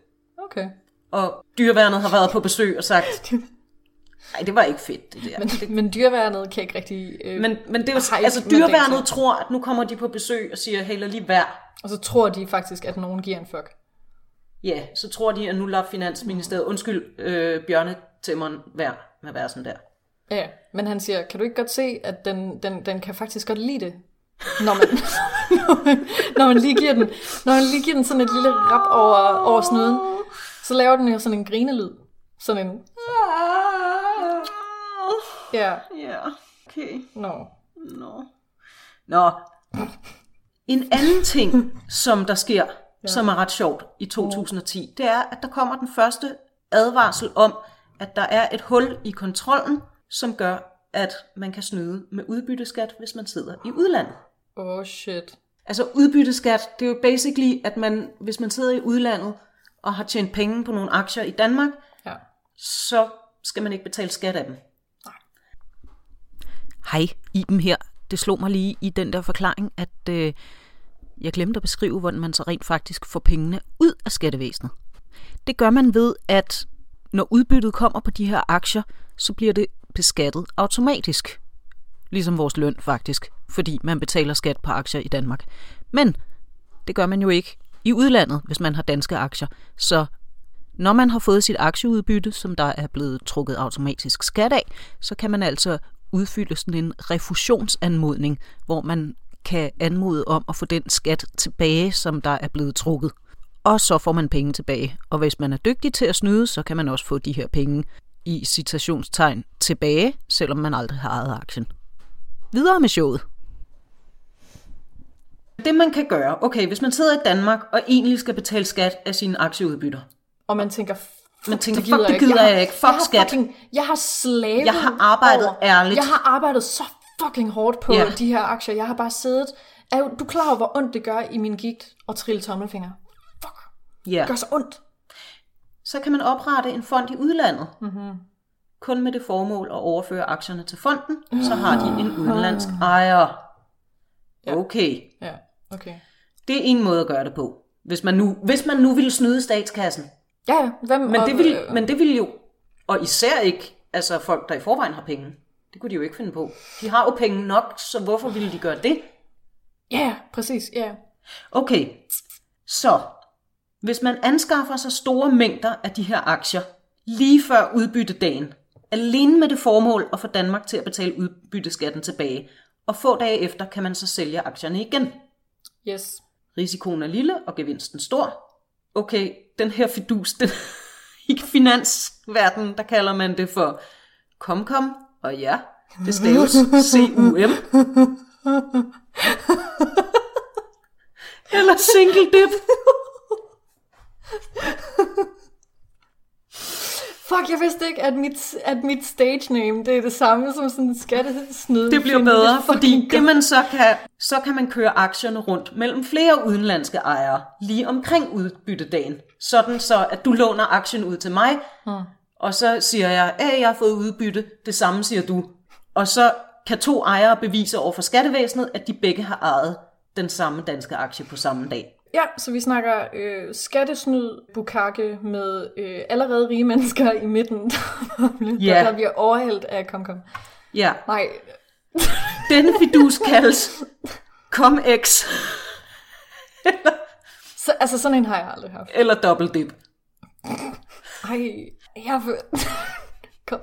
Okay. Og dyreværnet har været på besøg og sagt, nej, det var ikke fedt, det der. Men, det, men dyreværnet kan ikke rigtig... Øh, men, men det er jo, altså dyreværnet det, tror, at nu kommer de på besøg og siger, hey, lad lige vær. Og så tror de faktisk, at nogen giver en fuck. Ja, så tror de, at nu lader Finansministeriet, undskyld, øh, bjørnetæmmeren vær med at være sådan der. Ja, men han siger, kan du ikke godt se, at den, den, den kan faktisk godt lide det? Når man, når, man, når, man lige giver den, når man lige giver den sådan et lille rap over, over snuden, så laver den jo sådan en grinelyd. Sådan en... Ja. Yeah. Ja, yeah. Okay. Nå. No. Nå. No. Nå. En anden ting, som der sker, ja. som er ret sjovt i to tusind ti, det er, at der kommer den første advarsel om, at der er et hul i kontrollen, som gør, at man kan snyde med udbytteskat, hvis man sidder i udlandet. Oh shit. Altså udbytteskat, det er jo basically, at man, hvis man sidder i udlandet og har tjent penge på nogle aktier i Danmark, ja. så skal man ikke betale skat af dem. Nej. Hej, Iben her. Det slog mig lige i den der forklaring, at øh, jeg glemte at beskrive, hvordan man så rent faktisk får pengene ud af skattevæsenet. Det gør man ved, at når udbyttet kommer på de her aktier, så bliver det beskattet automatisk. Ligesom vores løn faktisk, fordi man betaler skat på aktier i Danmark. Men det gør man jo ikke i udlandet, hvis man har danske aktier. Så når man har fået sit aktieudbytte, som der er blevet trukket automatisk skat af, så kan man altså udfylde sådan en refusionsanmodning, hvor man kan anmode om at få den skat tilbage, som der er blevet trukket. Og så får man penge tilbage. Og hvis man er dygtig til at snyde, så kan man også få de her penge i citationstegn tilbage, selvom man aldrig har ejet aktien. Videre med showet. Det man kan gøre, okay, hvis man sidder i Danmark og egentlig skal betale skat af sine aktieudbytter. Og man tænker, man tænker, fuck, det gider jeg, jeg ikke. Fuck, skat. Jeg har, fucking, jeg har slavet Jeg har arbejdet over. ærligt. Jeg har arbejdet så fucking hårdt på yeah. de her aktier. Jeg har bare siddet. Er du klar over, hvor ondt det gør i min gigt at trille tommelfinger? Fuck. Yeah. Det gør så ondt. Så kan man oprette en fond i udlandet. Mm-hmm. Kun med det formål at overføre aktierne til fonden, mm. så har de en udenlandsk ejer. Okay. Ja. Ja. Okay. Det er en måde at gøre det på. Hvis man nu, hvis man nu ville snyde statskassen. Ja, hvem, men, det ville, øh, øh. men det ville jo, og især ikke altså folk, der i forvejen har penge. Det kunne de jo ikke finde på. De har jo penge nok, så hvorfor ville de gøre det? Ja, præcis. Ja. Okay, så hvis man anskaffer sig store mængder af de her aktier, lige før udbyttedagen, alene med det formål at få Danmark til at betale udbytteskatten tilbage, og få dage efter kan man så sælge aktierne igen. Yes. Risikoen er lille, og gevinsten stor. Okay, den her fidus, den, i finansverdenen, der kalder man det for kom-kom, og ja, det staves C U M. Eller single dip. Fuck, jeg vidste ikke, at mit, at mit stage name, det er det samme som sådan en skattesnyd. Det bliver bedre, fordi det man så kan, så kan man køre aktierne rundt mellem flere udenlandske ejere, lige omkring udbyttedagen. Sådan så, at du låner aktien ud til mig, hmm. og så siger jeg, at jeg har fået udbytte, det samme siger du. Og så kan to ejere bevise over for skattevæsenet, at de begge har ejet den samme danske aktie på samme dag. Ja, så vi snakker øh, skattesnyd, bukkake med øh, allerede rige mennesker i midten, yeah. der bliver overhældt af kom-kom. Ja. Yeah. Nej. Denne fidus kaldes kom-x. Så, altså sådan en har jeg aldrig haft. Eller dobbelt-dip. Ej, jeg... Kom.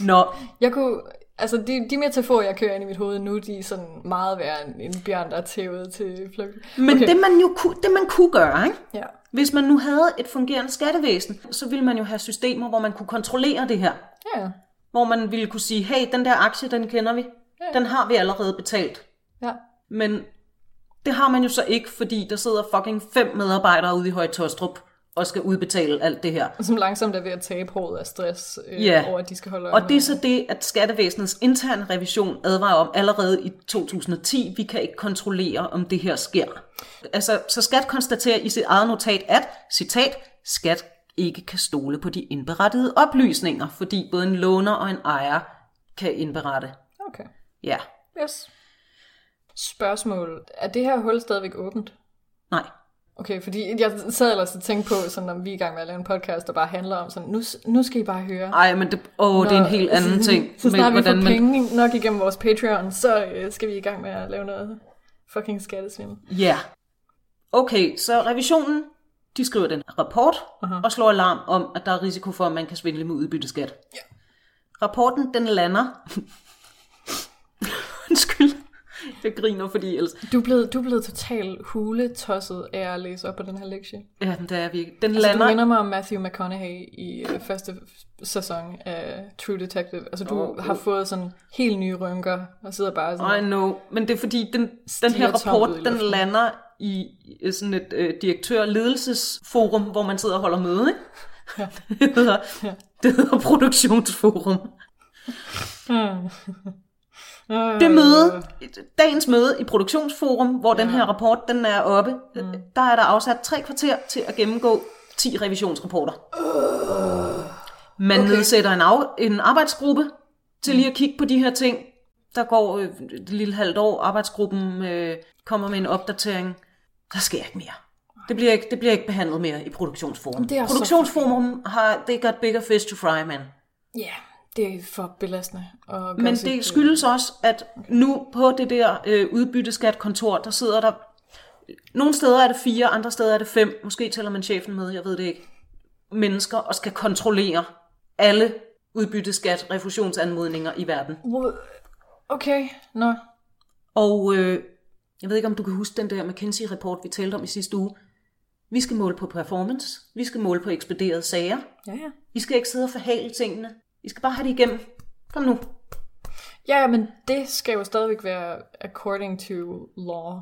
Nå. Jeg kunne... Altså, de, de metaforer, jeg kører ind i mit hoved nu, de er sådan meget værre end en bjørn, der er tævet til flugten. Okay. Men det man jo kunne, det man kunne gøre, ikke? Ja. Hvis man nu havde et fungerende skattevæsen, så ville man jo have systemer, hvor man kunne kontrollere det her. Ja. Hvor man ville kunne sige, hey, den der aktie, den kender vi. Ja. Den har vi allerede betalt. Ja. Men det har man jo så ikke, fordi der sidder fucking fem medarbejdere ude i Høje Taastrup og skal udbetale alt det her. Som langsomt er ved at tabe håret af stress øh, yeah. over, at de skal holde øje. Og det er så det, at skattevæsenets interne revision advarer om allerede i to tusind og ti, vi kan ikke kontrollere, om det her sker. Altså, så Skat konstaterer i sit eget notat, at, citat, Skat ikke kan stole på de indberettede oplysninger, fordi både en låner og en ejer kan indberette. Okay. Ja. Yes. Spørgsmål. Er det her hul stadigvæk åbent? Nej. Okay, fordi jeg sad ellers og tænkte på, sådan, om vi er i gang med at lave en podcast, der bare handler om sådan, nu, nu skal I bare høre. Ej, men det, åh, når, det er en helt anden ting. Så snart med, vi får penge man... nok igennem vores Patreon, så øh, skal vi i gang med at lave noget fucking skattesvindel. Ja. Yeah. Okay, så revisionen, de skriver den rapport, uh-huh. og slår alarm om, at der er risiko for, at man kan svindle med udbytteskat. Ja. Yeah. Rapporten, den lander. Undskyld. Jeg griner, fordi ellers... Du er blevet, du er blevet totalt huletosset af at læse op på den her lektie. Ja, det er virkelig. Den altså, lander... Du minder mig om Matthew McConaughey i uh, første sæson af True Detective. Altså, du oh, har oh. fået sådan helt nye rynker og sidder bare sådan... I know, men det er fordi, den, den her rapport, den lander i sådan et uh, direktør-ledelsesforum, hvor man sidder og holder møde, ikke? Ja. det, hedder, ja. det hedder produktionsforum. Mm. Det møde, dagens møde i Produktionsforum, hvor ja. den her rapport den er oppe, mm. der er der afsat tre kvarter til at gennemgå ti revisionsrapporter. Uh. Man okay. nedsætter en, af, en arbejdsgruppe til lige at kigge på de her ting. Der går øh, et lille halvt år, arbejdsgruppen øh, kommer med en opdatering. Der sker ikke mere. Det bliver ikke, det bliver ikke behandlet mere i Produktionsforum. Produktionsforum har, they got bigger fish to fry, man. Ja. Yeah. Det er for belastende. Men det skyldes også, at nu på det der øh, udbytteskatkontor, der sidder der... Nogle steder er det fire, andre steder er det fem. Måske tæller man chefen med, jeg ved det ikke. Mennesker, og skal kontrollere alle udbytteskat-refusionsanmodninger i verden. Okay, nå. No. Og øh, jeg ved ikke, om du kan huske den der McKinsey-rapport, vi talte om i sidste uge. Vi skal måle på performance. Vi skal måle på ekspederede sager. Ja, ja. I skal ikke sidde og forhale tingene. I skal bare have det igennem. Kom nu. Ja, men det skal jo stadigvæk være according to law.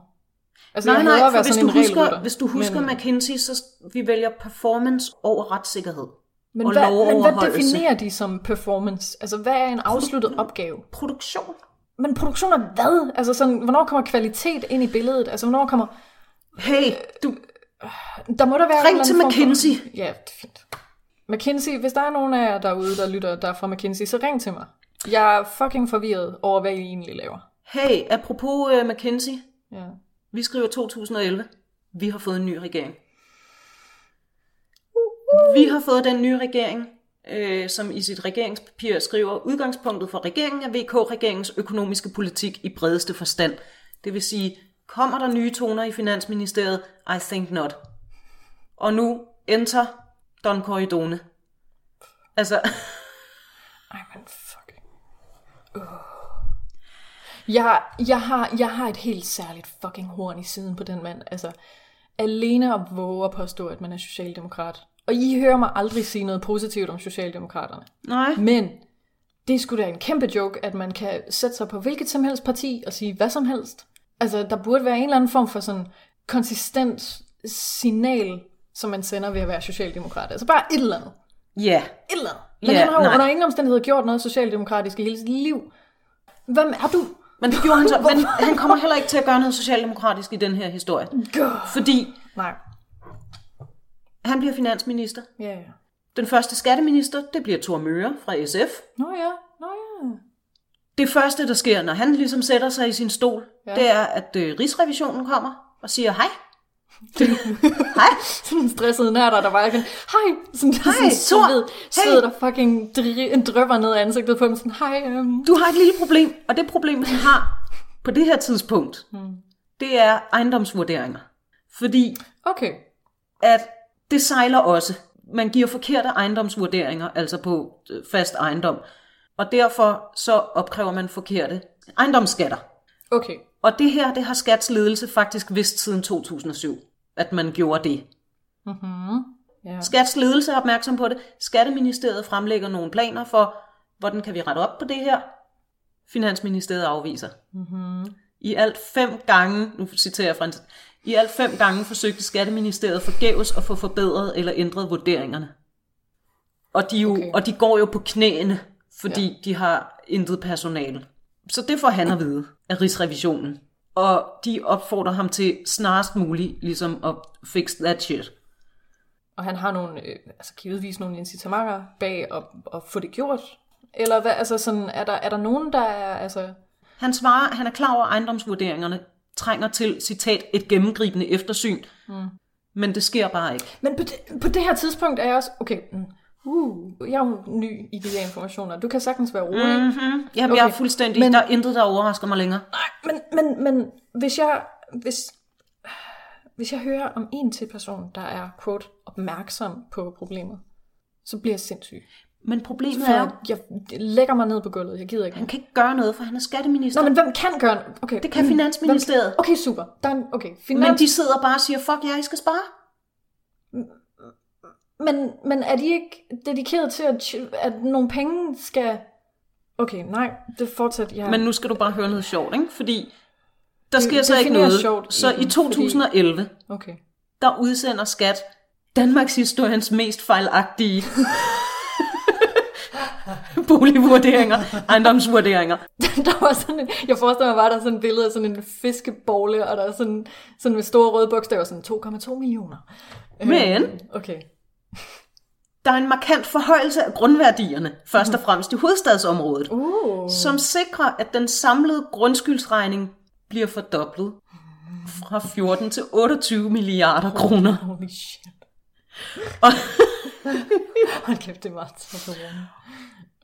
Altså, nej, nej, for hvis du, husker, hvis du husker men... McKinsey, så vi vælger performance over retssikkerhed. Men og hvad, men hvad definerer de som performance? Altså, hvad er en afsluttet opgave? Produktion. Men produktion af hvad? Altså, sådan, hvornår kommer kvalitet ind i billedet? Altså, hvornår kommer... Hey, du... Der må der være... Ring til McKinsey. For... Ja, det er fint. McKinsey, hvis der er nogen af jer derude, der lytter der fra McKinsey, så ring til mig. Jeg er fucking forvirret over, hvad I egentlig laver. Hey, apropos uh, McKinsey. Ja. Vi skriver to tusind og elleve. Vi har fået en ny regering. Vi har fået den nye regering, øh, som i sit regeringspapir skriver, udgangspunktet for regeringen er V K-regeringens økonomiske politik i bredeste forstand. Det vil sige, kommer der nye toner i Finansministeriet? I think not. Og nu enter Don Corydone. Altså... Ej, men fucking... Uh. Jeg, jeg, har, jeg har et helt særligt fucking horn i siden på den mand. Altså, alene og våger påstå, at man er socialdemokrat. Og I hører mig aldrig sige noget positivt om Socialdemokraterne. Nej. Men det er sgu da en kæmpe joke, at man kan sætte sig på hvilket som helst parti og sige hvad som helst. Altså, der burde være en eller anden form for sådan konsistent signal, som man sender ved at være socialdemokrat. Altså bare et eller andet. Ja. Yeah. Et eller andet. Men yeah, han har jo under ingen omstændighed gjort noget socialdemokratisk i hele sit liv. Hvem er du? Men det gjorde han så. Men han kommer heller ikke til at gøre noget socialdemokratisk i den her historie. God. Fordi... Nej. Han bliver finansminister. Ja, ja. Den første skatteminister, det bliver Thor Møre fra S F. Nå ja, nå ja. Det første, der sker, når han ligesom sætter sig i sin stol, ja, det er, at øh, Rigsrevisionen kommer og siger hej. Hej. Sådan en stresset nærder, der var ikke en hej. Sådan, hej, sådan, Thor. Sådan, sidder hey. Der fucking dri- drøber ned af ansigtet på ham. Sådan, hej. Um. Du har et lille problem, og det problem, han har på det her tidspunkt, hmm. det er ejendomsvurderinger. Fordi okay. at... Det sejler også. Man giver forkerte ejendomsvurderinger, altså på fast ejendom. Og derfor så opkræver man forkerte ejendomsskatter. Okay. Og det her, det har Skats ledelse faktisk vidst siden to tusind og syv, at man gjorde det. Mm-hmm. Yeah. Skats ledelse er opmærksom på det. Skatteministeriet fremlægger nogle planer for, hvordan kan vi rette op på det her? Finansministeriet afviser. Mm-hmm. I alt fem gange, nu citerer jeg fra en, I alt fem gange forsøgte Skatteministeriet forgæves at få forbedret eller ændret vurderingerne. Og de, jo, okay. og de går jo på knæene, fordi ja. de har intet personale. Så det får han at vide af Rigsrevisionen. Og de opfordrer ham til snarest muligt ligesom at fix that shit. Og han har nogle, øh, altså givetvis nogle incitamenter bag at, at få det gjort? Eller hvad, altså sådan, er der, er der nogen, der er... Altså... Han svarer, han er klar over ejendomsvurderingerne, trænger til, citat, et gennemgribende eftersyn. Mm. Men det sker bare ikke. Men på det, på det her tidspunkt er jeg også, okay, uh, jeg er jo ny i de her informationer. Du kan sagtens være rolig. Mm-hmm. Jamen, okay. Jeg er fuldstændig, men, der er intet, der overrasker mig længere. Nej, men, men, men hvis jeg, hvis, hvis jeg hører om en til person, der er, quote, opmærksom på problemet, så bliver jeg sindssyg. Men problemet er, jeg lægger mig ned på gulvet. Jeg gider ikke. Han kan ikke gøre noget, for han er skatteminister. Nå, men hvem kan gøre noget? Okay. Det kan Finansministeriet. Kan... Okay, super. Der er en... okay, finans... Men de sidder bare og siger, fuck jer, I skal spare. Men, men er de ikke dedikeret til, at, at nogle penge skal... Okay, nej, det fortsætter jeg. Men nu skal du bare høre noget sjovt, ikke? Fordi der sker det, så det ikke noget. Sjovt, så i to tusind og elleve, fordi... okay. der udsender Skat Danmarks historiens mest fejlagtige... boligvurderinger, ejendomsvurderinger. Der var sådan en, jeg forestiller mig bare, der er sådan et billede af sådan en fiskebolle, og der er sådan, sådan med store røde bogstaver, sådan to komma to millioner. Men, øhm, okay. Der er en markant forhøjelse af grundværdierne, først og fremmest i hovedstadsområdet, uh. som sikrer, at den samlede grundskyldsregning bliver fordoblet fra fjorten til otteogtyve milliarder kroner. Holy shit. Og hold kæft, det er meget.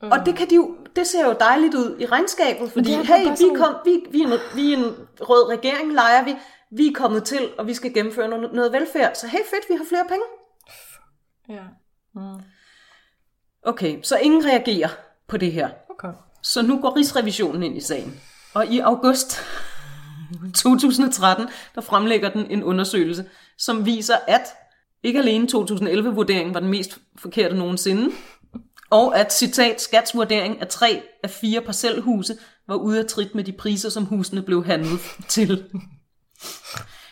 Uh. Og det kan de jo, det ser jo dejligt ud i regnskabet, fordi hey, vi, sådan... kom, vi, vi, er, vi er en rød regering, leger vi, vi er kommet til, og vi skal gennemføre noget, noget velfærd, så hey, fedt, vi har flere penge. Ja. Mm. Okay, så ingen reagerer på det her. Okay. Så nu går Rigsrevisionen ind i sagen, og i august to tusind og tretten, der fremlægger den en undersøgelse, som viser, at ikke alene to tusind og elleve-vurderingen var den mest forkerte nogensinde, og at, citat, Skats vurdering af tre af fire parcelhuse var ude af trit med de priser, som husene blev handlet til.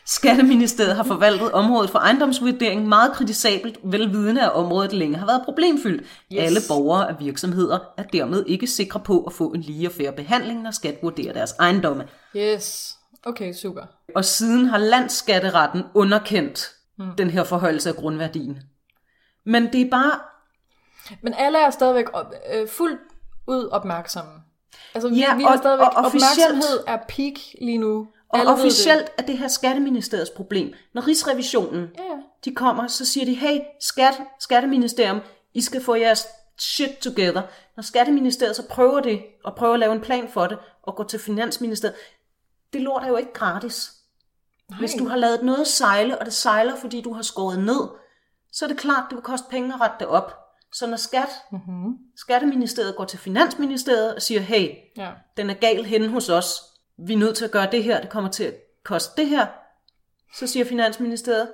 Skatteministeriet har forvaltet området for ejendomsvurdering meget kritisabelt, velvidende af området længe har været problemfyldt. Yes. Alle borgere og virksomheder er dermed ikke sikre på at få en lige og fair behandling, når skat vurderer deres ejendomme. Yes, okay, super. Og siden har landsskatteretten underkendt hmm. den her forhøjelse af grundværdien. Men det er bare... Men alle er stadigvæk op, øh, fuldt ud opmærksomme. Altså, ja, vi, vi har stadigvæk... Og, og opmærksomhed er peak lige nu. Og alle officielt er det her Skatteministeriets problem. Når Rigsrevisionen ja. de kommer, så siger de, hey, skat, Skatteministerium, I skal få jeres shit together. Når Skatteministeriet så prøver det, og prøver at lave en plan for det, og går til Finansministeriet, det lort er jo ikke gratis. Nej. Hvis du har lavet noget sejle, og det sejler, fordi du har skåret ned, så er det klart, det vil koste penge at rette det op. Så når skat, mm-hmm. Skatteministeriet går til Finansministeriet og siger, hey, ja. den er gal henne hos os, vi er nødt til at gøre det her, det kommer til at koste det her, så siger Finansministeriet,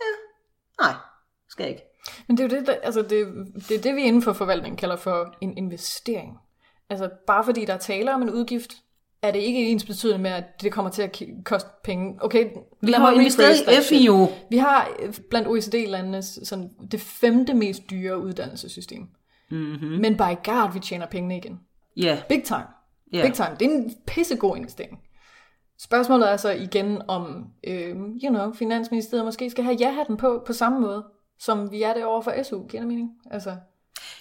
ja, nej, skal ikke. Men det er jo det, der, altså det, det, er det vi inden for forvaltning kalder for en investering. Altså bare fordi der er tale om en udgift, er det ikke ens betydende med, at det kommer til at koste penge. Okay, vi har investeret i E F I. Vi har blandt O E C D-landene sådan det femte mest dyre uddannelsessystem. Mm-hmm. Men by God, vi tjener pengene igen. Yeah. Big time. Yeah. Big time. Det er en pissegod investering. Spørgsmålet er så igen, om øh, you know, Finansministeriet måske skal have ja-hatten på, på samme måde, som vi er det over for S U. Giver det mening? Altså,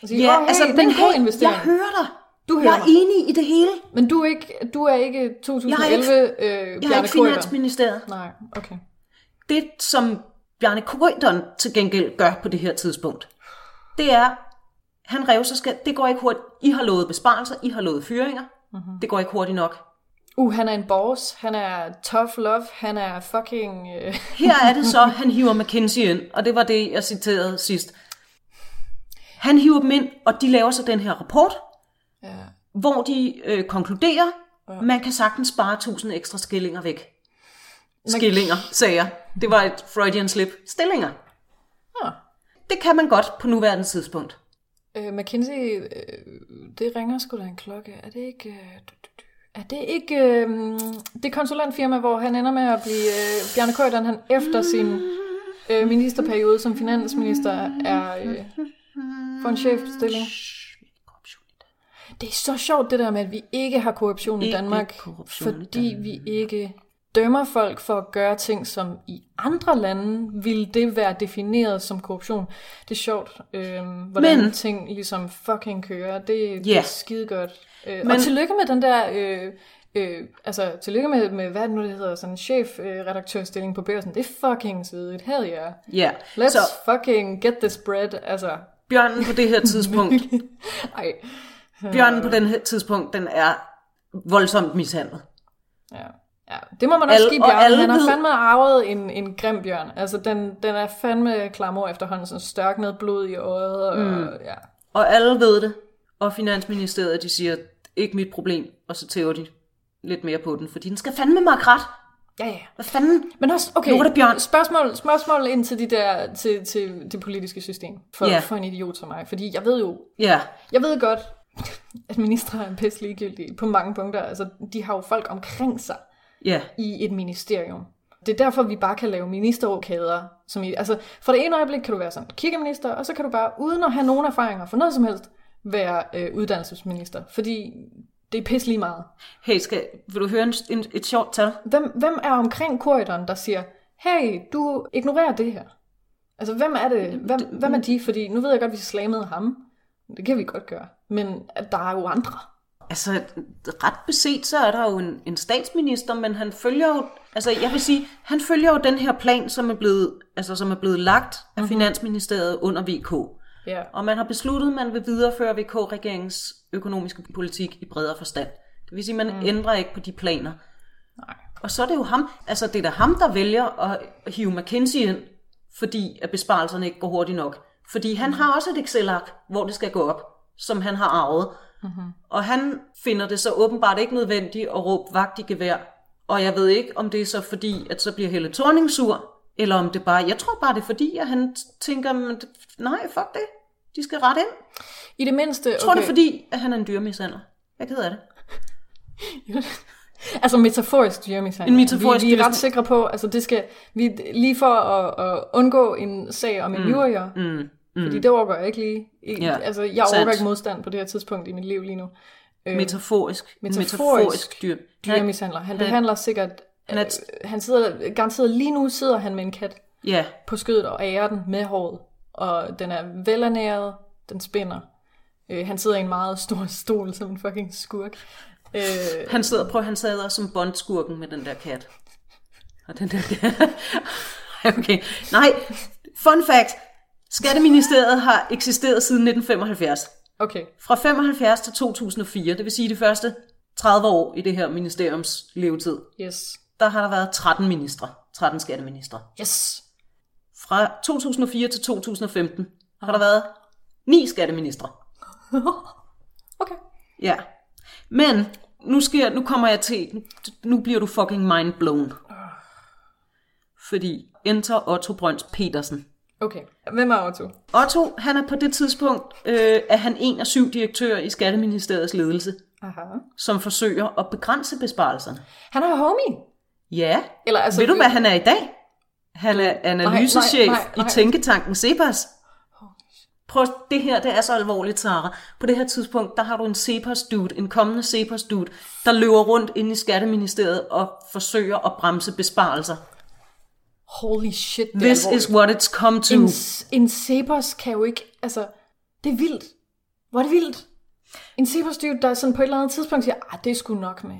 sige, yeah, oh, hey, altså det er en god investering. Jeg hører dig. Du jeg er enig i det hele. Men du er ikke, du er ikke to tusind og elleve Bjarne Corydon. Jeg er ikke, øh, jeg er ikke Finansministeriet. Nej, okay. Det, som Bjarne Corydon til gengæld gør på det her tidspunkt, det er, han rev sig skat. Det går ikke hurtigt. I har lovet besparelser, I har lovet fyringer. Mm-hmm. Det går ikke hurtigt nok. Uh, han er en boss, han er tough love, han er fucking... Øh. Her er det så, han hiver McKinsey ind, og det var det, jeg citerede sidst. Han hiver dem ind, og de laver så den her rapport, ja. hvor de øh, konkluderer, ja. man kan sagtens spare tusind ekstra skillinger væk. Skillinger, sagde jeg. Det var et Freudian slip. Stillinger. Ja. Det kan man godt på nuværende tidspunkt. Øh, McKinsey, øh, det ringer sgu da en klokke. Er det ikke... Øh, er det ikke... Øh, det konsulentfirma, hvor han ender med at blive... Øh, Bjarne Corydon, han efter sin øh, ministerperiode som finansminister er... Øh, for en chefstilling. Det er så sjovt det der med, at vi ikke har korruption i Danmark, fordi vi ikke dømmer folk for at gøre ting, som i andre lande ville det være defineret som korruption. Det er sjovt, øh, hvordan men, ting ligesom fucking kører. Det, yeah. det er skide godt. Øh, men, og tillykke med den der, øh, øh, altså tillykke med, med hvad det nu det hedder, sådan en chefredaktørstilling på Børsen. Det er fucking svedigt. Hell yeah. yeah. Let's so, fucking get this bread. Altså. Bjørnen på det her tidspunkt. Ej. Bjørnen på den her tidspunkt, den er voldsomt mishandlet. Ja, ja. Det må man også give Bjørnen. Han har fandme arvet en, en grim bjørn. Altså, den, den er fandme klammer efterhånden, sådan størknet blod i øjet. Og, mm. ja. og alle ved det. Og Finansministeriet, de siger, ikke mit problem. Og så tæver de lidt mere på den, fordi den skal fandme mig ret. Ja, ja. Hvad fanden? Men også, okay, spørgsmål, spørgsmål ind til, de der, til, til det politiske system. For, yeah. for en idiot som mig. Fordi jeg ved jo, yeah. jeg ved godt, at ministre er pisse ligegyldige på mange punkter. Altså, de har jo folk omkring sig yeah. i et ministerium. Det er derfor, vi bare kan lave ministerrokader. Som I, altså, for det ene øjeblik kan du være sådan kirkeminister, og så kan du bare, uden at have nogen erfaringer for noget som helst, være øh, uddannelsesminister. Fordi det er pisse lige meget. Hey, skal, vil du høre en, en, et sjovt tal? Hvem, hvem er omkring korridoren, der siger, hey, du ignorerer det her? Altså, hvem er det? Hvem, det, hvem er de? Fordi nu ved jeg godt, at vi slammede ham. Det kan vi godt gøre, men der er jo andre. Altså, ret beset, så er der jo en, en statsminister, men han følger jo, altså jeg vil sige, han følger jo den her plan, som er blevet, altså, som er blevet lagt af mm-hmm. Finansministeriet under V K. Yeah. Og man har besluttet, at man vil videreføre V K-regeringens økonomiske politik i bredere forstand. Det vil sige, at man mm. ændrer ikke på de planer. Nej. Og så er det jo ham, altså det er da ham, der vælger at hive McKinsey ind, fordi at besparelserne ikke går hurtigt nok. Fordi han har også et Excel-ark, hvor det skal gå op, som han har arvet. Mm-hmm. Og han finder det så åbenbart ikke nødvendigt at råbe vagt i gevær. Og jeg ved ikke, om det er så fordi, at så bliver Helle Thorning sur, eller om det bare... Jeg tror bare, det er fordi, at han tænker, nej, fuck det, de skal rette ind. I det mindste... Okay. Jeg tror, det er fordi, at han er en dyremishandler. Hvad hedder det? Altså metaforisk dyremisshandling. En metaforisk vi, vi er ret sikre på, altså det skal, vi lige for at, at undgå en sag om en jurier, mm, mm, mm. fordi det overgår jeg ikke lige. I, ja, altså jeg overgår ikke modstand på det her tidspunkt i mit liv lige nu. Øh, metaforisk. Metaforisk, metaforisk dyr, dyremisshandler. Han behandler sikkert, han, øh, han sidder, garanteret lige nu sidder han med en kat yeah. på skødet og ærer den med håret. Og den er velernæret, den spinder. Øh, han sidder i en meget stor stol som en fucking skurk. Øh... Han sidder prøv, han sidder som bondskurken med den der kat. Og den der kat. Okay. Nej, fun fact. Skatteministeriet har eksisteret siden nitten femoghalvfjerds. Okay. Fra femoghalvfjerds til to tusind og fire, det vil sige de første tredive år i det her ministeriums levetid. Yes. Der har der været tretten ministre, tretten skatteministre. Yes. Fra to tusind og fire til to tusind og femten har der været ni skatteministre. Okay. Ja. Men nu sker, nu kommer jeg til, nu bliver du fucking mindblown. Fordi enter Otto Brøns-Pedersen. Okay, hvem er Otto? Otto, han er på det tidspunkt, øh, er han en af syv direktører i Skatteministeriets ledelse, aha, som forsøger at begrænse besparelserne. Han er homie. Ja, eller, altså, ved du hvad han er i dag? Han er analysechef nej, nej, nej, nej. i tænketanken CEPAS. Prøv, det her, det er så alvorligt, Sara. På det her tidspunkt, der har du en CEPAS-dude, en kommende CEPAS-dude, der løber rundt inde i Skatteministeriet og forsøger at bremse besparelser. Holy shit, det er This alvorligt. Is what it's come to. En, en CEPAS kan jo ikke, altså, det er vildt. Hvor er det vildt? En CEPAS-dude, der sådan på et eller andet tidspunkt siger, ah, det er sgu nok med,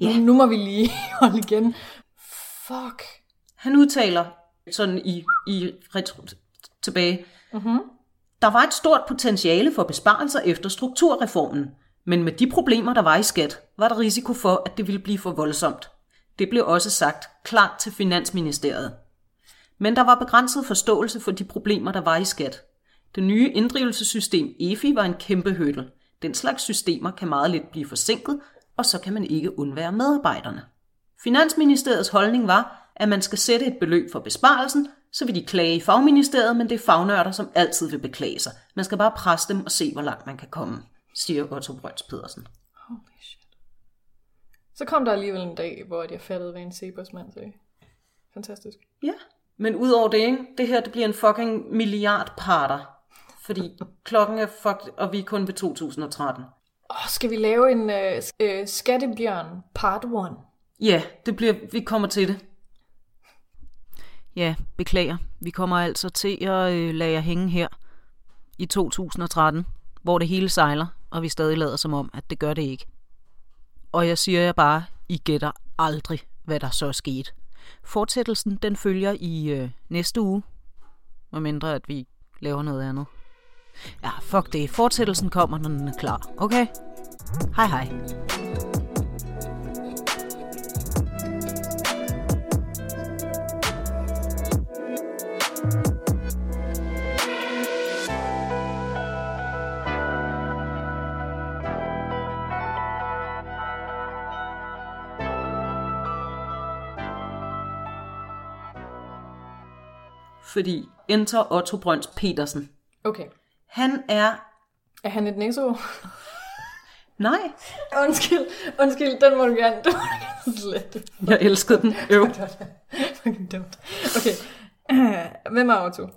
nu, yeah. nu må vi lige holde igen. Fuck. Han udtaler sådan i, i retro tilbage, mhm. Der var et stort potentiale for besparelser efter strukturreformen, men med de problemer, der var i skat, var der risiko for, at det ville blive for voldsomt. Det blev også sagt klart til Finansministeriet. Men der var begrænset forståelse for de problemer, der var i skat. Det nye inddrivelsessystem E F I var en kæmpe hurdle. Den slags systemer kan meget let blive forsinket, og så kan man ikke undvære medarbejderne. Finansministeriets holdning var, at man skal sætte et beløb for besparelsen, så vil de klage i fagministeriet, men det er fagnørder, som altid vil beklage sig. Man skal bare presse dem og se, hvor langt man kan komme, siger Otto Brøns-Pedersen. Holy shit. Så kom der alligevel en dag, hvor jeg fattede, hvad en CEPAS-mand sagde. Fantastisk. Ja, men udover det, ikke? Det her det bliver en fucking milliardparter, fordi klokken er fucked, og vi er kun ved to tusind og tretten. Åh, oh, skal vi lave en uh, skattebjørn part et? Ja, det bliver, vi kommer til det. Ja, beklager. Vi kommer altså til at øh, lade jer hænge her i to tusind og tretten, hvor det hele sejler, og vi stadig lader som om, at det gør det ikke. Og jeg siger jer bare, I gætter aldrig, hvad der så skete. Fortsættelsen, den følger i øh, næste uge, med mindre at vi laver noget andet. Ja, fuck det. Fortsættelsen kommer, når den er klar. Okay? Hej hej. Fordi enter Otto Brøns-Pedersen. Okay. Han er... Er han et næso? Nej. Undskyld, undskyld, den må du gerne. Den må du gerne slette. Jeg elskede den. Øv. Fucking dumt. Okay. Hvem er Otto?